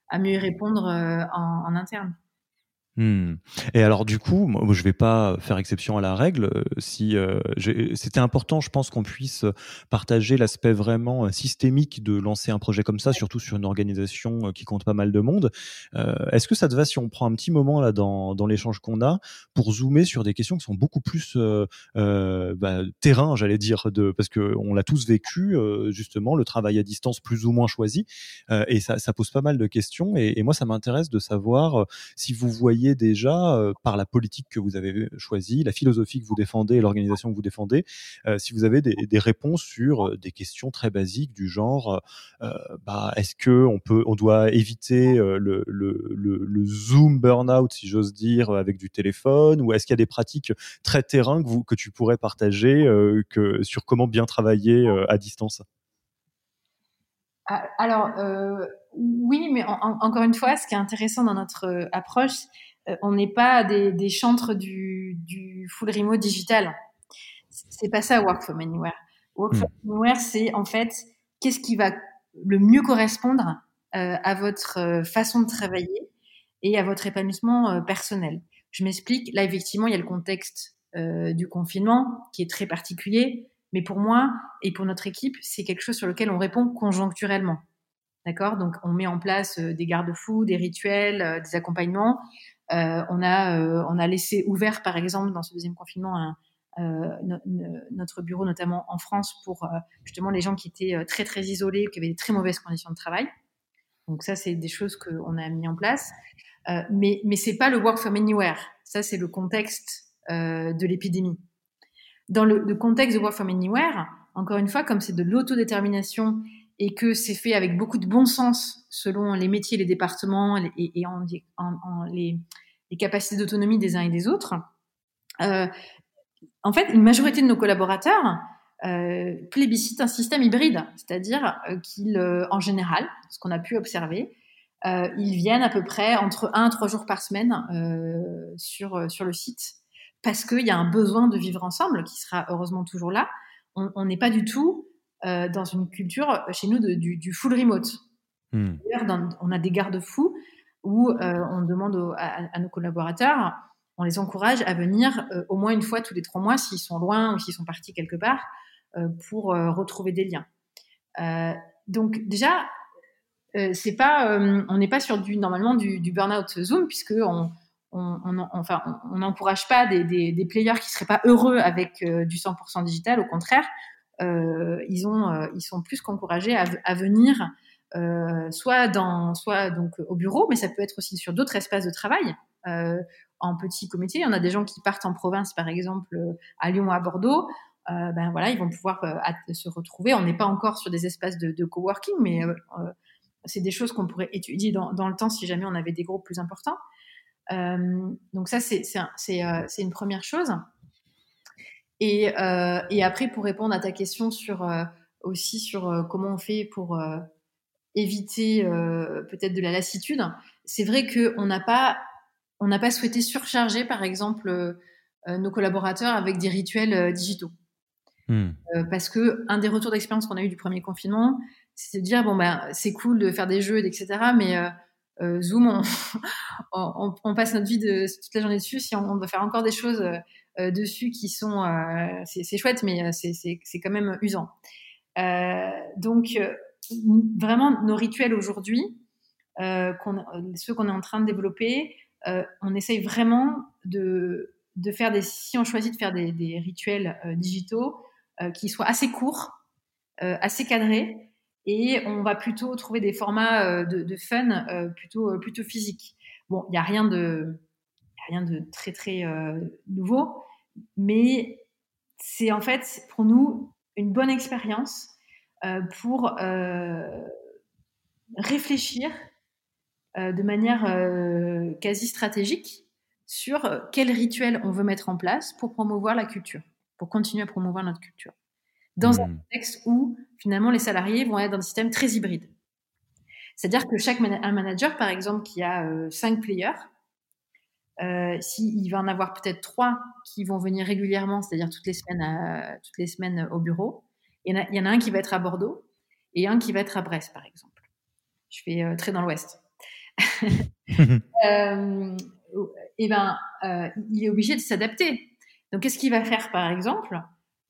à mieux répondre euh, en, en interne. Hmm. Et alors du coup, moi, je ne vais pas faire exception à la règle. Si, euh, j'ai, c'était important, je pense, qu'on puisse partager l'aspect vraiment systémique de lancer un projet comme ça, surtout sur une organisation qui compte pas mal de monde. Euh, est-ce que ça te va si on prend un petit moment là dans, dans l'échange qu'on a pour zoomer sur des questions qui sont beaucoup plus euh, euh, bah, terrain, j'allais dire, de, parce qu'on l'a tous vécu, euh, justement, le travail à distance plus ou moins choisi, euh, et ça, ça pose pas mal de questions. Et, et moi, ça m'intéresse de savoir euh, si vous voyez déjà euh, par la politique que vous avez choisie, la philosophie que vous défendez et l'organisation que vous défendez, euh, si vous avez des, des réponses sur des questions très basiques du genre euh, bah, est-ce qu'on peut, on doit éviter euh, le, le, le, le Zoom burn-out, si j'ose dire, avec du téléphone, ou est-ce qu'il y a des pratiques très terrain que, vous, que tu pourrais partager euh, que, sur comment bien travailler euh, à distance? Alors, euh, oui, mais en, en, encore une fois, ce qui est intéressant dans notre approche, euh, on n'est pas des, des chantres du, du full remote digital. C'est pas ça, Work from Anywhere. Work from Anywhere, c'est en fait, qu'est-ce qui va le mieux correspondre euh, à votre façon de travailler et à votre épanouissement euh, personnel. Je m'explique. Là, effectivement, il y a le contexte euh, du confinement qui est très particulier. Mais pour moi et pour notre équipe, c'est quelque chose sur lequel on répond conjoncturellement. D'accord ? Donc, on met en place euh, des garde-fous, des rituels, euh, des accompagnements. Euh, on, a, euh, on a laissé ouvert, par exemple, dans ce deuxième confinement, un, euh, no, no, notre bureau, notamment en France, pour euh, justement les gens qui étaient très, très isolés, qui avaient des très mauvaises conditions de travail. Donc ça, c'est des choses qu'on a mis en place. Euh, mais, mais ce n'est pas le Work from Anywhere. Ça, c'est le contexte euh, de l'épidémie. Dans le, le contexte de Work from Anywhere, encore une fois, comme c'est de l'autodétermination et que c'est fait avec beaucoup de bon sens selon les métiers, les départements et, et en, en, en les, les capacités d'autonomie des uns et des autres, euh, en fait, une majorité de nos collaborateurs euh, plébiscitent un système hybride, c'est-à-dire qu'ils, euh, en général, ce qu'on a pu observer, euh, ils viennent à peu près entre un à trois jours par semaine euh, sur, sur le site, parce qu'il y a un besoin de vivre ensemble qui sera heureusement toujours là. On n'est pas du tout euh, dans une culture, chez nous, de, du, du full remote. Mmh. D'ailleurs, dans, on a des garde-fous où euh, on demande au, à, à nos collaborateurs, on les encourage à venir euh, au moins une fois tous les trois mois, s'ils sont loin ou s'ils sont partis quelque part, euh, pour euh, retrouver des liens. Euh, donc déjà, euh, c'est pas, euh, on n'est pas sur du, normalement du, du burn-out Zoom, puisqu'on On, on, enfin, on n'encourage pas des, des, des players qui seraient pas heureux avec euh, du cent pour cent digital. Au contraire, euh, ils ont, euh, ils sont plus qu'encouragés à, à venir, euh, soit dans, soit donc au bureau, mais ça peut être aussi sur d'autres espaces de travail, euh, en petits comités. Il y en a des gens qui partent en province, par exemple à Lyon ou à Bordeaux. Euh, ben voilà, ils vont pouvoir euh, se retrouver. On n'est pas encore sur des espaces de, de coworking, mais euh, c'est des choses qu'on pourrait étudier dans, dans le temps si jamais on avait des groupes plus importants. Euh, donc ça c'est, c'est, c'est, euh, c'est une première chose et, euh, et après pour répondre à ta question sur, euh, aussi sur euh, comment on fait pour euh, éviter euh, peut-être de la lassitude, c'est vrai qu'on n'a pas, on n'a pas souhaité surcharger par exemple euh, nos collaborateurs avec des rituels euh, digitaux. Mmh. Euh, parce que un des retours d'expérience qu'on a eu du premier confinement, c'est de dire bon ben c'est cool de faire des jeux etc, mais euh, Euh, Zoom, on, on, on passe notre vie de, toute la journée dessus. Si on, on doit faire encore des choses euh, dessus qui sont, euh, c'est, c'est chouette, mais c'est, c'est, c'est quand même usant. Euh, donc, euh, vraiment, nos rituels aujourd'hui, euh, qu'on, ceux qu'on est en train de développer, euh, on essaye vraiment de, de faire des. Si on choisit de faire des, des rituels euh, digitaux, euh, qui soient assez courts, euh, assez cadrés. Et on va plutôt trouver des formats euh, de, de fun euh, plutôt, euh, plutôt physiques. Bon, il n'y a rien de, y a rien de très, très euh, nouveau, mais c'est en fait pour nous une bonne expérience euh, pour euh, réfléchir euh, de manière euh, quasi stratégique sur quel rituel on veut mettre en place pour promouvoir la culture, pour continuer à promouvoir notre culture. Dans mmh. un contexte où, finalement, les salariés vont être dans un système très hybride. C'est-à-dire que chaque man- un manager, par exemple, qui a euh, cinq players, euh, s'il si, va en avoir peut-être trois qui vont venir régulièrement, c'est-à-dire toutes les semaines, à, toutes les semaines au bureau, il y, a, il y en a un qui va être à Bordeaux et un qui va être à Brest, par exemple. Je fais euh, très dans l'Ouest. euh, et ben, euh, il est obligé de s'adapter. Donc, qu'est-ce qu'il va faire, par exemple ?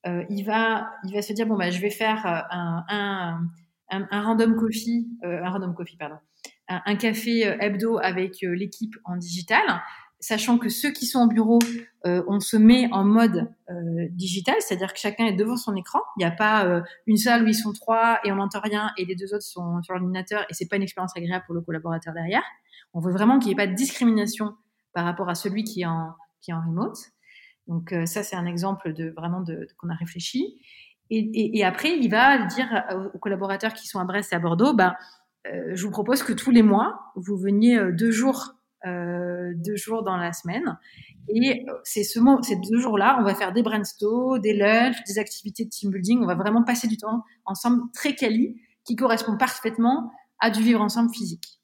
Euh, il va, il va se dire bon bah je vais faire un un un, un random coffee, euh, un random coffee pardon, un, un café hebdo avec euh, l'équipe en digital, sachant que ceux qui sont au bureau, euh, on se met en mode euh, digital, c'est-à-dire que chacun est devant son écran. Il n'y a pas euh, une salle où ils sont trois et on n'entend rien et les deux autres sont sur l'ordinateur et c'est pas une expérience agréable pour le collaborateur derrière. On veut vraiment qu'il n'y ait pas de discrimination par rapport à celui qui est en qui est en remote. Donc euh, ça, c'est un exemple de vraiment de, de qu'on a réfléchi. Et, et, et après, il va dire aux collaborateurs qui sont à Brest et à Bordeaux, ben, euh, je vous propose que tous les mois, vous veniez deux jours, euh, deux jours dans la semaine. Et c'est ce moment, ces deux jours-là, on va faire des brainstorms, des lunchs, des activités de team building. On va vraiment passer du temps ensemble très quali, qui correspond parfaitement à du vivre ensemble physique.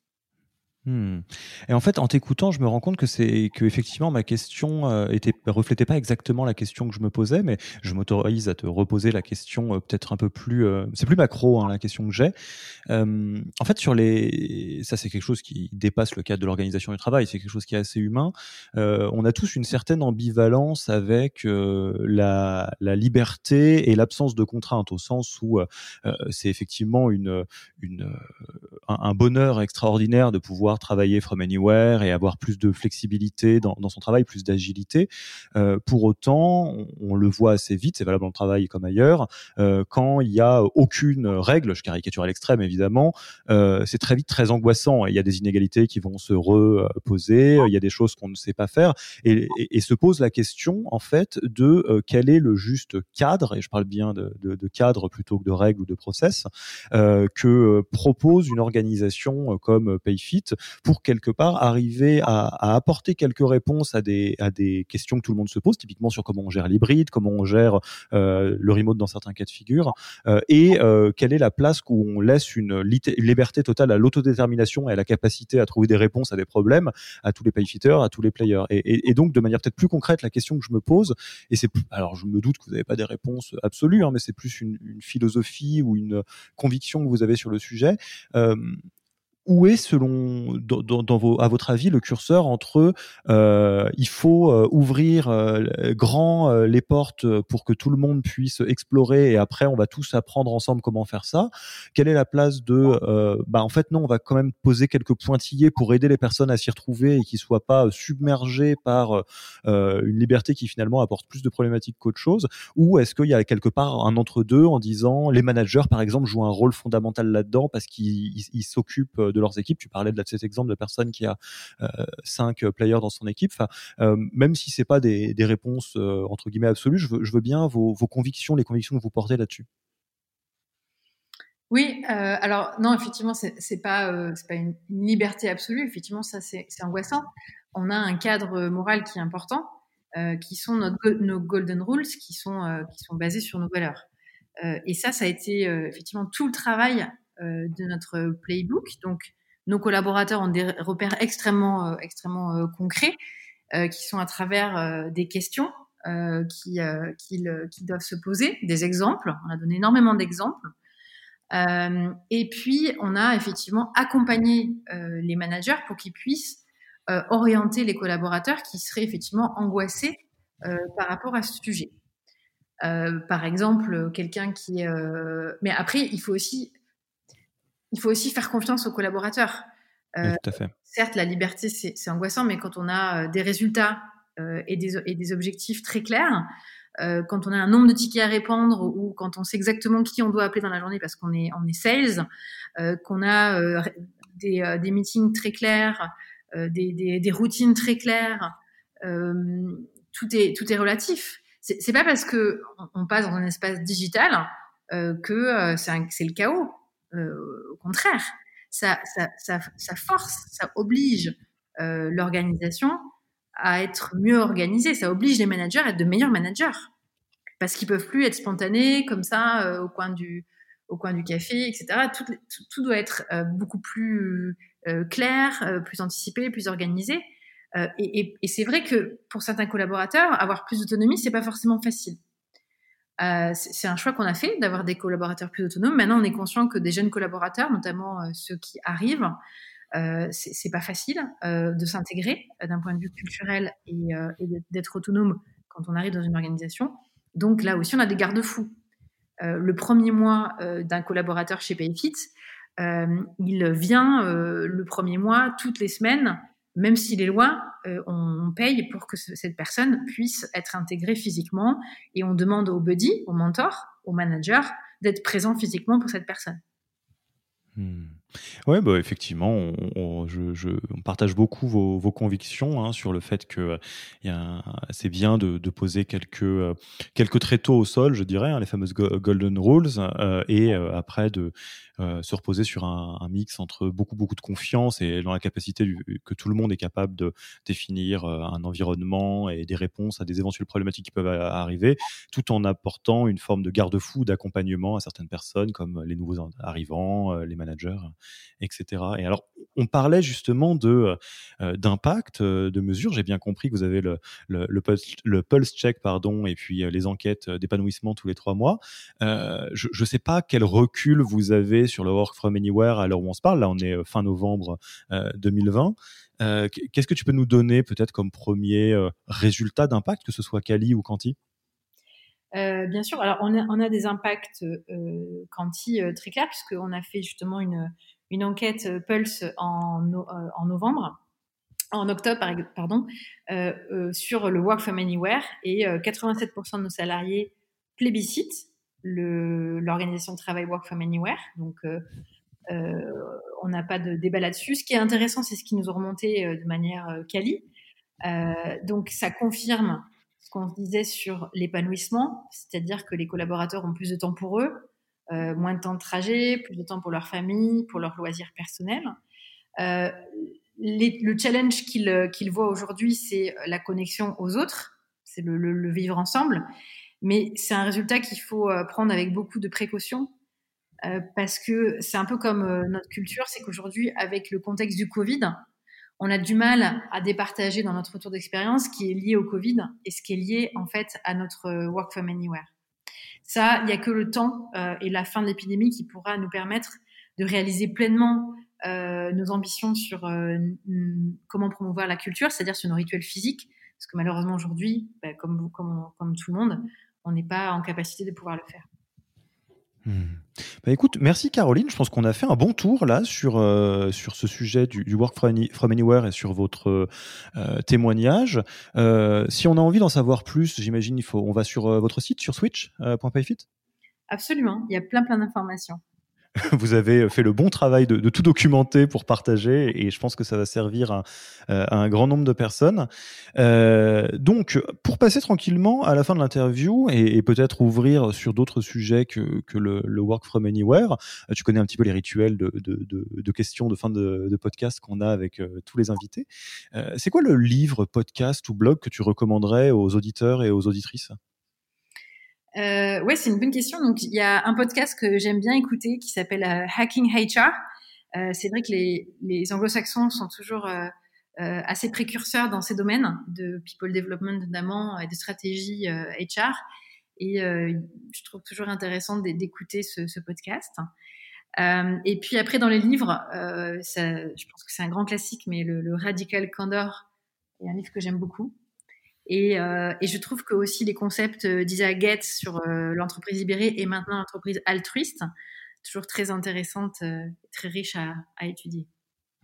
Hmm. Et en fait, en t'écoutant, je me rends compte que c'est que effectivement ma question euh, était reflétait pas exactement la question que je me posais, mais je m'autorise à te reposer la question euh, peut-être un peu plus. Euh, c'est plus macro hein, la question que j'ai. Euh, en fait, sur les, ça c'est quelque chose qui dépasse le cadre de l'organisation du travail. C'est quelque chose qui est assez humain. Euh, on a tous une certaine ambivalence avec euh, la, la liberté et l'absence de contraintes, au sens où euh, c'est effectivement une, une un, un bonheur extraordinaire de pouvoir pouvoir travailler from anywhere et avoir plus de flexibilité dans, dans son travail, plus d'agilité. Euh, pour autant, on, on le voit assez vite, c'est valable dans le travail comme ailleurs, euh, quand il n'y a aucune règle, je caricature à l'extrême évidemment, euh, c'est très vite très angoissant. Il y a des inégalités qui vont se reposer, il y a des choses qu'on ne sait pas faire et, et, et se pose la question en fait de euh, quel est le juste cadre, et je parle bien de, de, de cadre plutôt que de règles ou de process, euh, que propose une organisation comme Payfit pour quelque part arriver à, à apporter quelques réponses à des, à des questions que tout le monde se pose, typiquement sur comment on gère l'hybride, comment on gère euh, le remote dans certains cas de figure, euh, et euh, quelle est la place où on laisse une lité, liberté totale à l'autodétermination et à la capacité à trouver des réponses à des problèmes à tous les Payfitters, à tous les players. Et, et, et donc, de manière peut-être plus concrète, la question que je me pose, et c'est, alors je me doute que vous n'avez pas des réponses absolues, hein, mais c'est plus une, une philosophie ou une conviction que vous avez sur le sujet. Euh, Où est, selon, dans, dans vos, à votre avis, le curseur entre euh, il faut euh, ouvrir euh, grand euh, les portes pour que tout le monde puisse explorer et après on va tous apprendre ensemble comment faire ça. Quelle est la place de euh, bah en fait non, on va quand même poser quelques pointillés pour aider les personnes à s'y retrouver et qu'ils soient pas submergés par euh, une liberté qui finalement apporte plus de problématiques qu'autre chose. Ou est-ce qu'il y a quelque part un entre-deux en disant les managers par exemple jouent un rôle fondamental là-dedans parce qu'ils ils, ils s'occupent de leurs équipes. Tu parlais de cet exemple de personne qui a euh, cinq players dans son équipe. Enfin, euh, même si c'est pas des, des réponses euh, entre guillemets absolues, je veux, je veux bien vos, vos convictions, les convictions que vous portez là-dessus. Oui, euh, alors non, effectivement, c'est, c'est pas, euh, c'est pas une, une liberté absolue. Effectivement, ça c'est, c'est angoissant. On a un cadre moral qui est important, euh, qui sont notre, nos golden rules, qui sont euh, qui sont basés sur nos valeurs. Euh, et ça, ça a été euh, effectivement tout le travail de notre playbook. Donc, nos collaborateurs ont des repères extrêmement, euh, extrêmement euh, concrets euh, qui sont à travers euh, des questions euh, qui, euh, qui, le, qui doivent se poser, des exemples. On a donné énormément d'exemples. Euh, et puis, on a effectivement accompagné euh, les managers pour qu'ils puissent euh, orienter les collaborateurs qui seraient effectivement angoissés euh, par rapport à ce sujet. Euh, par exemple, quelqu'un qui est... Euh... Mais après, il faut aussi... Il faut aussi faire confiance aux collaborateurs. Euh, oui, tout à fait. Certes, la liberté, c'est, c'est angoissant, mais quand on a des résultats euh, et, des, et des objectifs très clairs, euh, quand on a un nombre de tickets à répandre ou quand on sait exactement qui on doit appeler dans la journée parce qu'on est, on est sales, euh, qu'on a euh, des, euh, des meetings très clairs, euh, des, des, des routines très claires, euh, tout, est, tout est relatif. C'est, c'est pas parce qu'on on passe dans un espace digital euh, que euh, c'est, un, c'est le chaos. Euh, au contraire, ça, ça, ça, ça force, ça oblige euh, l'organisation à être mieux organisée, ça oblige les managers à être de meilleurs managers, parce qu'ils peuvent plus être spontanés comme ça euh, au coin du, au coin du café, et cetera. Tout, tout, tout doit être euh, beaucoup plus euh, clair, euh, plus anticipé, plus organisé. Euh, et, et, et c'est vrai que pour certains collaborateurs, avoir plus d'autonomie, c'est pas forcément facile. Euh, c'est un choix qu'on a fait d'avoir des collaborateurs plus autonomes. Maintenant, on est conscient que des jeunes collaborateurs, notamment euh, ceux qui arrivent, euh, c'est, c'est pas facile euh, de s'intégrer euh, d'un point de vue culturel et, euh, et d'être autonome quand on arrive dans une organisation. Donc là aussi, on a des garde-fous. Euh, le premier mois euh, d'un collaborateur chez Payfit, euh, il vient euh, le premier mois, toutes les semaines, même s'il est loin, euh, on paye pour que ce, cette personne puisse être intégrée physiquement et on demande au buddy, au mentor, au manager d'être présent physiquement pour cette personne. Hmm. Ouais, bah effectivement, on, on, je, je, on partage beaucoup vos, vos convictions hein, sur le fait que euh, y a un, c'est bien de, de poser quelques, euh, quelques tréteaux au sol, je dirais, hein, les fameuses go- golden rules, euh, et euh, après de euh, se reposer sur un, un mix entre beaucoup, beaucoup de confiance et dans la capacité du, que tout le monde est capable de définir euh, un environnement et des réponses à des éventuelles problématiques qui peuvent à, à arriver, tout en apportant une forme de garde-fou, d'accompagnement à certaines personnes comme les nouveaux arrivants, euh, les managers, et cetera. Et alors, on parlait justement de, euh, d'impact, euh, de mesures. J'ai bien compris que vous avez le, le, le, pulse, le pulse check pardon, et puis euh, les enquêtes d'épanouissement tous les trois mois. Euh, je ne sais pas quel recul vous avez sur le Work from Anywhere à l'heure où on se parle. Là, on est fin novembre euh, deux mille vingt. Euh, qu'est-ce que tu peux nous donner peut-être comme premier euh, résultat d'impact, que ce soit quali ou quanti ? Euh, bien sûr, alors on a, on a des impacts euh, quanti euh, très clairs puisqu'on a fait justement une, une enquête Pulse en, en novembre, en octobre, pardon, euh, euh, sur le Work from Anywhere, et euh, quatre-vingt-sept pour cent de nos salariés plébiscitent le, l'organisation de travail Work from Anywhere. Donc, euh, euh, on n'a pas de débat là-dessus. Ce qui est intéressant, c'est ce qu'ils nous ont remonté euh, de manière euh, quali. Euh, donc, ça confirme ce qu'on disait sur l'épanouissement, c'est-à-dire que les collaborateurs ont plus de temps pour eux, Euh, moins de temps de trajet, plus de temps pour leur famille, pour leurs loisirs personnels. Euh, les, le challenge qu'ils qu'ils voient aujourd'hui, c'est la connexion aux autres, c'est le, le, le vivre ensemble, mais c'est un résultat qu'il faut prendre avec beaucoup de précaution, euh, parce que c'est un peu comme euh, notre culture, c'est qu'aujourd'hui, avec le contexte du Covid, on a du mal à départager dans notre retour d'expérience ce qui est lié au Covid et ce qui est lié en fait à notre Work from Anywhere. Ça, il n'y a que le temps euh, et la fin de l'épidémie qui pourra nous permettre de réaliser pleinement euh, nos ambitions sur euh, n- comment promouvoir la culture, c'est-à-dire sur nos rituels physiques, parce que malheureusement aujourd'hui, bah, comme, vous, comme, comme tout le monde, on n'est pas en capacité de pouvoir le faire. Hmm. Bah écoute, merci Caroline, je pense qu'on a fait un bon tour là sur, euh, sur ce sujet du, du Work from Anywhere et sur votre euh, témoignage. Euh, si on a envie d'en savoir plus, j'imagine il faut, on va sur euh, votre site, sur switch point payfit. Absolument, il y a plein plein d'informations. Vous avez fait le bon travail de, de tout documenter pour partager, et je pense que ça va servir à, à un grand nombre de personnes. Euh, donc, pour passer tranquillement à la fin de l'interview et, et peut-être ouvrir sur d'autres sujets que, que le, le Work from Anywhere, tu connais un petit peu les rituels de, de, de, de questions de fin de, de podcast qu'on a avec euh, tous les invités. Euh, c'est quoi le livre, podcast ou blog que tu recommanderais aux auditeurs et aux auditrices ? Euh, ouais, c'est une bonne question. Donc, il y a un podcast que j'aime bien écouter qui s'appelle euh, Hacking H R. Euh, c'est vrai que les, les anglo-saxons sont toujours euh, euh, assez précurseurs dans ces domaines de people development notamment et de stratégie euh, H R. Et euh, je trouve toujours intéressant d'écouter ce, ce podcast. Euh, et puis après, dans les livres, euh, ça, je pense que c'est un grand classique, mais le, le Radical Candor est un livre que j'aime beaucoup. Et, euh, et je trouve que aussi les concepts d'Isa Getz sur euh, l'entreprise libérée et maintenant l'entreprise altruiste, toujours très intéressante, euh, très riche à, à étudier.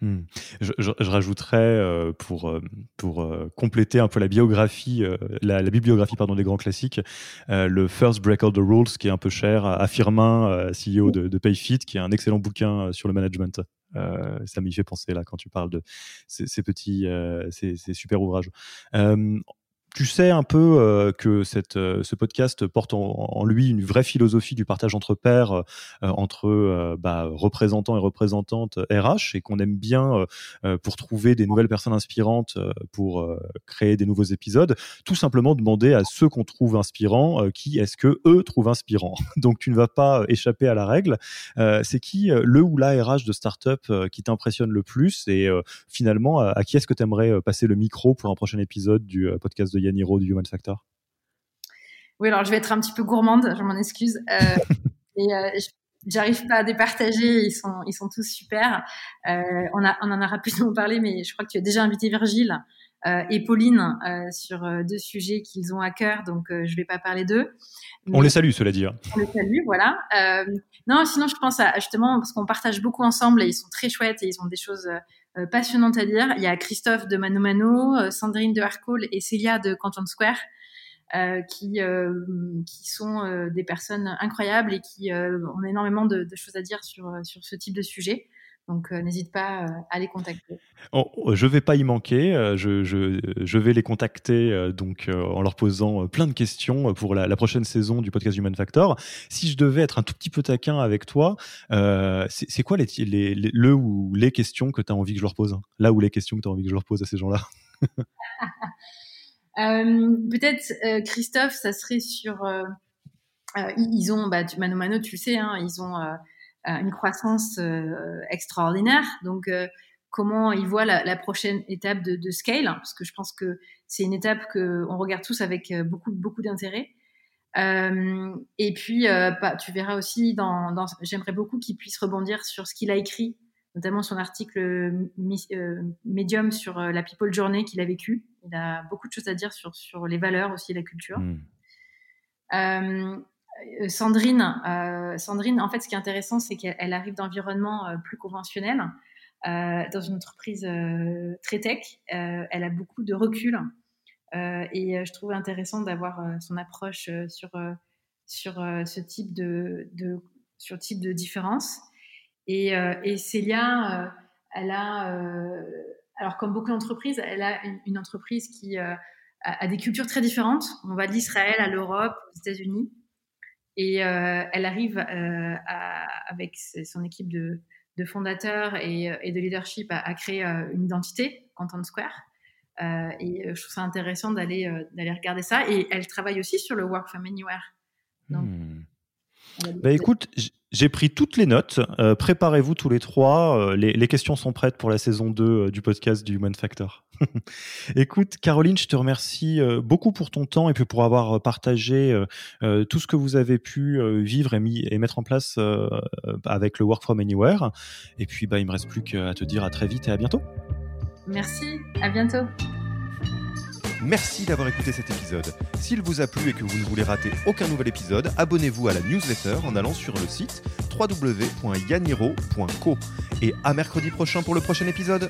Mmh. Je, je, je rajouterais euh, pour, pour euh, compléter un peu la biographie, euh, la, la bibliographie pardon, des grands classiques, euh, le First Break All the Rules qui est un peu cher à Firmin, euh, C E O de, de Payfit, qui est un excellent bouquin sur le management. Euh, ça m'y fait penser là quand tu parles de ces, ces petits, euh, ces, ces super ouvrages. Euh, Tu sais un peu euh, que cette, euh, ce podcast porte en, en lui une vraie philosophie du partage entre pairs, euh, entre euh, bah, représentants et représentantes R H, et qu'on aime bien euh, pour trouver des nouvelles personnes inspirantes, euh, pour euh, créer des nouveaux épisodes, tout simplement demander à ceux qu'on trouve inspirants, euh, qui est-ce que eux trouvent inspirants. Donc tu ne vas pas échapper à la règle. Euh, c'est qui euh, le ou la R H de start-up euh, qui t'impressionne le plus, et euh, finalement à, à qui est-ce que tu aimerais passer le micro pour un prochain épisode du euh, podcast de Yaniro du Human Factor? Oui, alors je vais être un petit peu gourmande, je m'en excuse. Euh, et, euh, j'arrive pas à départager, ils sont, ils sont tous super. Euh, on, a, on en a rapidement parlé, mais je crois que tu as déjà invité Virgile euh, et Pauline euh, sur euh, deux sujets qu'ils ont à cœur, donc euh, je vais pas parler d'eux. Mais on les salue, cela dit. On les salue, voilà. Euh, non, sinon je pense à, justement, parce qu'on partage beaucoup ensemble et ils sont très chouettes et ils ont des choses... Euh, Euh, passionnante à dire. Il y a Christophe de ManoMano, euh, Sandrine de Harcol et Célia de Canton Square euh, qui, euh, qui sont euh, des personnes incroyables et qui euh, ont énormément de, de choses à dire sur, sur ce type de sujet. Donc, euh, n'hésite pas euh, à les contacter. Oh, je ne vais pas y manquer. Euh, je, je, je vais les contacter euh, donc, euh, en leur posant euh, plein de questions pour la, la prochaine saison du podcast Human Factor. Si je devais être un tout petit peu taquin avec toi, euh, c'est, c'est quoi les, les, les, le ou les questions que tu as envie que je leur pose? Là ou les questions que tu as envie que je leur pose à ces gens-là? euh, Peut-être, euh, Christophe, ça serait sur... Euh, euh, ils ont, bah, Mano Mano, tu le sais, hein, ils ont... Euh, une croissance euh, extraordinaire. Donc, euh, comment ils voient la, la prochaine étape de, de scale, hein, parce que je pense que c'est une étape qu'on regarde tous avec beaucoup, beaucoup d'intérêt. Euh, et puis, euh, bah, tu verras aussi, dans, dans, j'aimerais beaucoup qu'il puisse rebondir sur ce qu'il a écrit, notamment son article mi- euh, Medium sur euh, la People Journey qu'il a vécu. Il a beaucoup de choses à dire sur, sur les valeurs aussi, la culture. Mmh. Euh, Sandrine, euh, Sandrine, en fait, ce qui est intéressant, c'est qu'elle arrive d'environnement euh, plus conventionnel, euh, dans une entreprise euh, très tech. Euh, elle a beaucoup de recul euh, et euh, je trouve intéressant d'avoir euh, son approche euh, sur euh, sur euh, ce type de, de sur type de différence. Et, euh, et Célia, euh, elle a, euh, alors comme beaucoup d'entreprises, elle a une, une entreprise qui euh, a, a des cultures très différentes. On va d'Israël à l'Europe, aux États-Unis. Et euh, elle arrive euh, à, avec son équipe de, de fondateurs et, et de leadership à, à créer euh, une identité, Canton Square. Euh, et je trouve ça intéressant d'aller, euh, d'aller regarder ça. Et elle travaille aussi sur le Work from Anywhere. Donc, hmm. Bah, écoute, j'ai pris toutes les notes. Euh, préparez-vous tous les trois. Euh, les, les questions sont prêtes pour la saison deux euh, du podcast du Human Factor. Écoute, Caroline, je te remercie euh, beaucoup pour ton temps et puis pour avoir partagé euh, euh, tout ce que vous avez pu euh, vivre et, mis, et mettre en place euh, avec le Work from Anywhere. Et puis, bah, il ne me reste plus qu'à te dire à très vite et à bientôt. Merci, à bientôt. Merci d'avoir écouté cet épisode. S'il vous a plu et que vous ne voulez rater aucun nouvel épisode, abonnez-vous à la newsletter en allant sur le site double vé double vé double vé point yaniro point co. Et à mercredi prochain pour le prochain épisode.